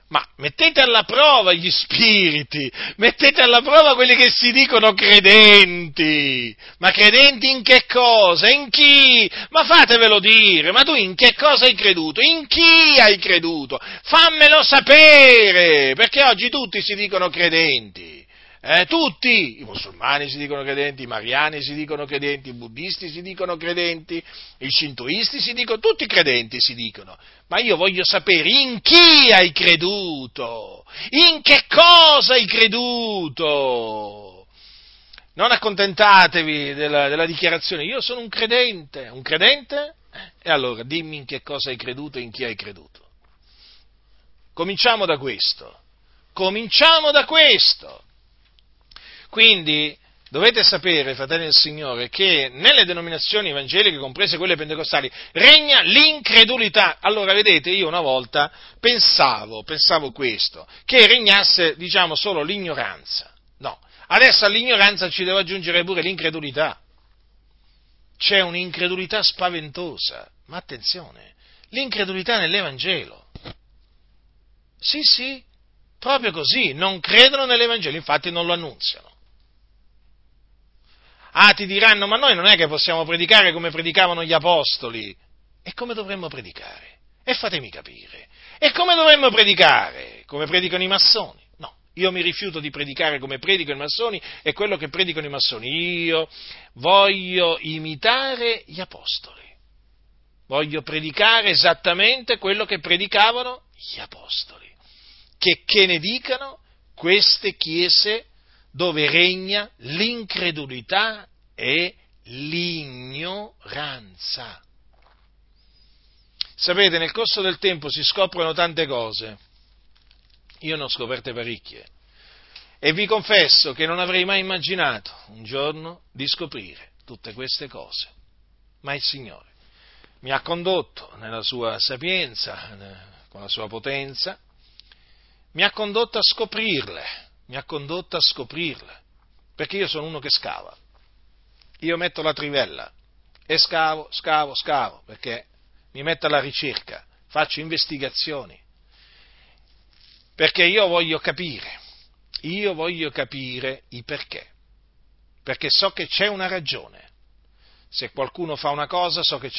Ma mettete alla prova gli spiriti, mettete alla prova quelli che si dicono credenti, ma credenti in che cosa? In chi? Ma fatevelo dire, ma tu in che cosa hai creduto? In chi hai creduto? Fammelo sapere, perché oggi tutti si dicono credenti. Eh, tutti, i musulmani si dicono credenti, i mariani si dicono credenti, i buddisti si dicono credenti, i shintoisti si dicono, tutti i credenti si dicono, ma io voglio sapere in chi hai creduto, in che cosa hai creduto. Non accontentatevi della, della dichiarazione, io sono un credente, un credente? E allora dimmi in che cosa hai creduto e in chi hai creduto. Cominciamo da questo, cominciamo da questo. Quindi dovete sapere, fratelli del Signore, che nelle denominazioni evangeliche, comprese quelle pentecostali, regna l'incredulità. Allora, vedete, io una volta pensavo, pensavo questo, che regnasse, diciamo, solo l'ignoranza. No, adesso all'ignoranza ci devo aggiungere pure l'incredulità. C'è un'incredulità spaventosa, ma attenzione, l'incredulità nell'Evangelo. Sì, sì, proprio così, non credono nell'Evangelo, infatti non lo annunziano. Ah, ti diranno, ma noi non è che possiamo predicare come predicavano gli apostoli. E come dovremmo predicare? E fatemi capire. E come dovremmo predicare? Come predicano i massoni? No, io mi rifiuto di predicare come predicano i massoni e quello che predicano i massoni. Io voglio imitare gli apostoli. Voglio predicare esattamente quello che predicavano gli apostoli. Che, che ne dicano queste chiese dove regna l'incredulità e l'ignoranza. Sapete, nel corso del tempo si scoprono tante cose. Io ne ho scoperte parecchie. E vi confesso che non avrei mai immaginato un giorno di scoprire tutte queste cose. Ma il Signore mi ha condotto nella sua sapienza, con la sua potenza, mi ha condotto a scoprirle. mi ha condotto a scoprirle, perché io sono uno che scava, io metto la trivella e scavo, scavo, scavo, perché mi metto alla ricerca, faccio investigazioni, perché io voglio capire, io voglio capire i perché, perché so che c'è una ragione. Se qualcuno fa una cosa so che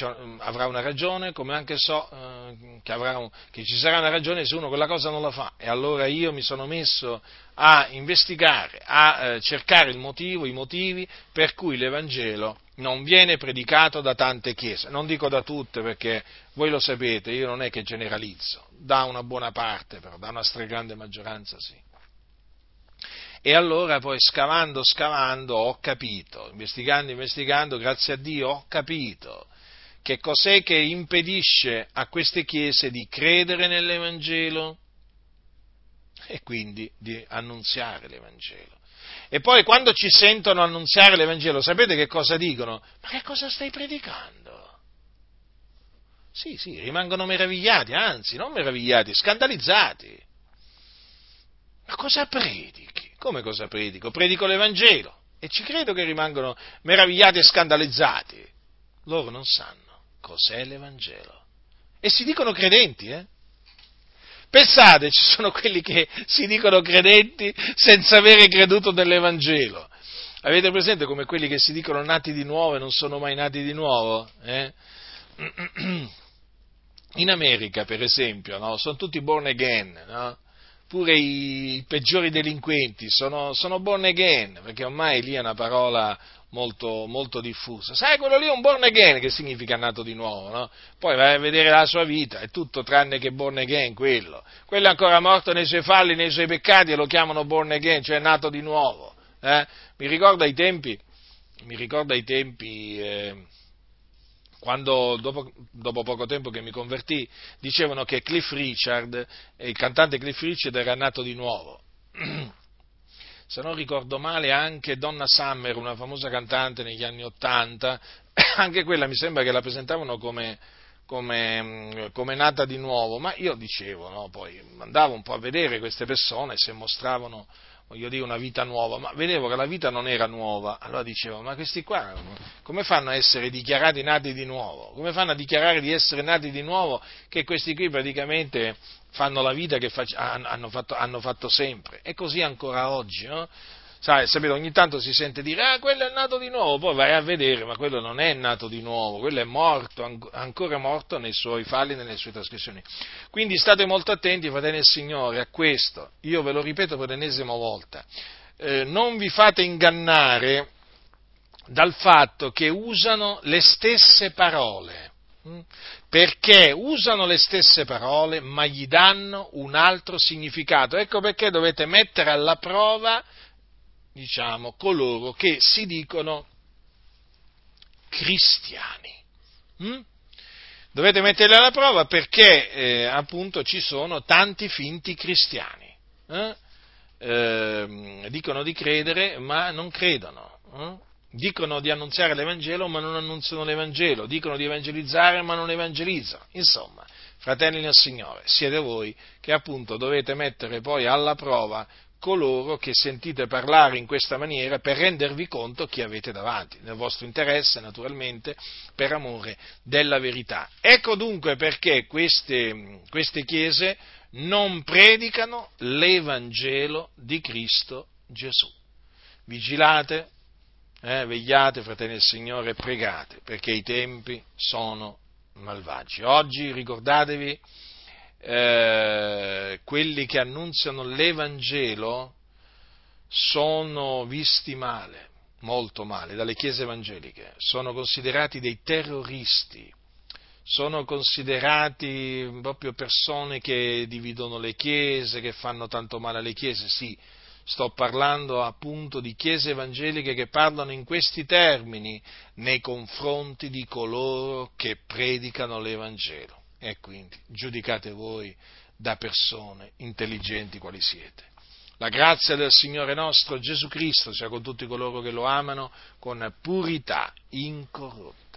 avrà una ragione, come anche so eh, che, avrà un, che ci sarà una ragione se uno quella cosa non la fa. E allora io mi sono messo a investigare, a eh, cercare il motivo, i motivi per cui l'Evangelo non viene predicato da tante chiese. Non dico da tutte, perché voi lo sapete, io non è che generalizzo, da una buona parte però, da una stragrande maggioranza sì. E allora poi scavando, scavando ho capito, investigando, investigando, grazie a Dio ho capito che cos'è che impedisce a queste chiese di credere nell'Evangelo e quindi di annunziare l'Evangelo. E poi quando ci sentono annunziare l'Evangelo, sapete che cosa dicono? Ma che cosa stai predicando? Sì, sì, rimangono meravigliati, anzi, non meravigliati, scandalizzati. Ma cosa predichi? Come cosa predico? Predico l'Evangelo, e ci credo che rimangono meravigliati e scandalizzati. Loro non sanno cos'è l'Evangelo e si dicono credenti, eh? Pensate, ci sono quelli che si dicono credenti senza avere creduto nell'Evangelo. Avete presente come quelli che si dicono nati di nuovo e non sono mai nati di nuovo? Eh? in America, per esempio, no? Sono tutti born again, no? Pure i peggiori delinquenti sono, sono born again, perché ormai lì è una parola molto, molto diffusa. Sai, quello lì è un born again, che significa nato di nuovo, no? Poi vai a vedere la sua vita, è tutto tranne che born again quello. Quello è ancora morto nei suoi falli, nei suoi peccati, e lo chiamano born again, cioè nato di nuovo. Eh? Mi ricordo ai tempi, mi ricordo ai tempi... Eh, Quando, dopo, dopo poco tempo che mi convertì, dicevano che Cliff Richard, il cantante Cliff Richard, era nato di nuovo. Se non ricordo male, anche Donna Summer, una famosa cantante negli anni Ottanta, anche quella mi sembra che la presentavano come, come, come nata di nuovo. Ma io dicevo, no, poi andavo un po' a vedere queste persone, se mostravano, voglio dire, una vita nuova, ma vedevo che la vita non era nuova. Allora dicevo, ma questi qua come fanno a essere dichiarati nati di nuovo? Come fanno a dichiarare di essere nati di nuovo, che questi qui praticamente fanno la vita che fac- hanno, fatto, hanno fatto sempre? E così ancora oggi, no? Sai, sapete, ogni tanto si sente dire, ah, quello è nato di nuovo, poi vai a vedere, ma quello non è nato di nuovo, quello è morto, an- ancora morto nei suoi falli e nelle sue trasgressioni. Quindi state molto attenti, fratelli del Signore, a questo. Io ve lo ripeto per l'ennesima volta, eh, non vi fate ingannare dal fatto che usano le stesse parole, hm? Perché usano le stesse parole, ma gli danno un altro significato. Ecco perché dovete mettere alla prova, diciamo, coloro che si dicono cristiani. Mm? Dovete metterli alla prova, perché eh, appunto ci sono tanti finti cristiani, eh? Eh, dicono di credere ma non credono, eh? Dicono di annunziare l'Evangelo ma non annunziano l'Evangelo, dicono di evangelizzare ma non evangelizzano. Insomma, fratelli del Signore, siete voi che appunto dovete mettere poi alla prova coloro che sentite parlare in questa maniera, per rendervi conto chi avete davanti, nel vostro interesse naturalmente, per amore della verità. Ecco dunque perché queste, queste chiese non predicano l'Evangelo di Cristo Gesù. Vigilate, eh, vegliate, fratelli del Signore, pregate, perché i tempi sono malvagi. Oggi ricordatevi, Eh, quelli che annunziano l'Evangelo sono visti male, molto male, dalle chiese evangeliche, sono considerati dei terroristi, sono considerati proprio persone che dividono le chiese, che fanno tanto male alle chiese. Sì, sto parlando appunto di chiese evangeliche che parlano in questi termini nei confronti di coloro che predicano l'Evangelo. E quindi giudicate voi da persone intelligenti quali siete. La grazia del Signore nostro Gesù Cristo sia con tutti coloro che lo amano con purità incorrotta.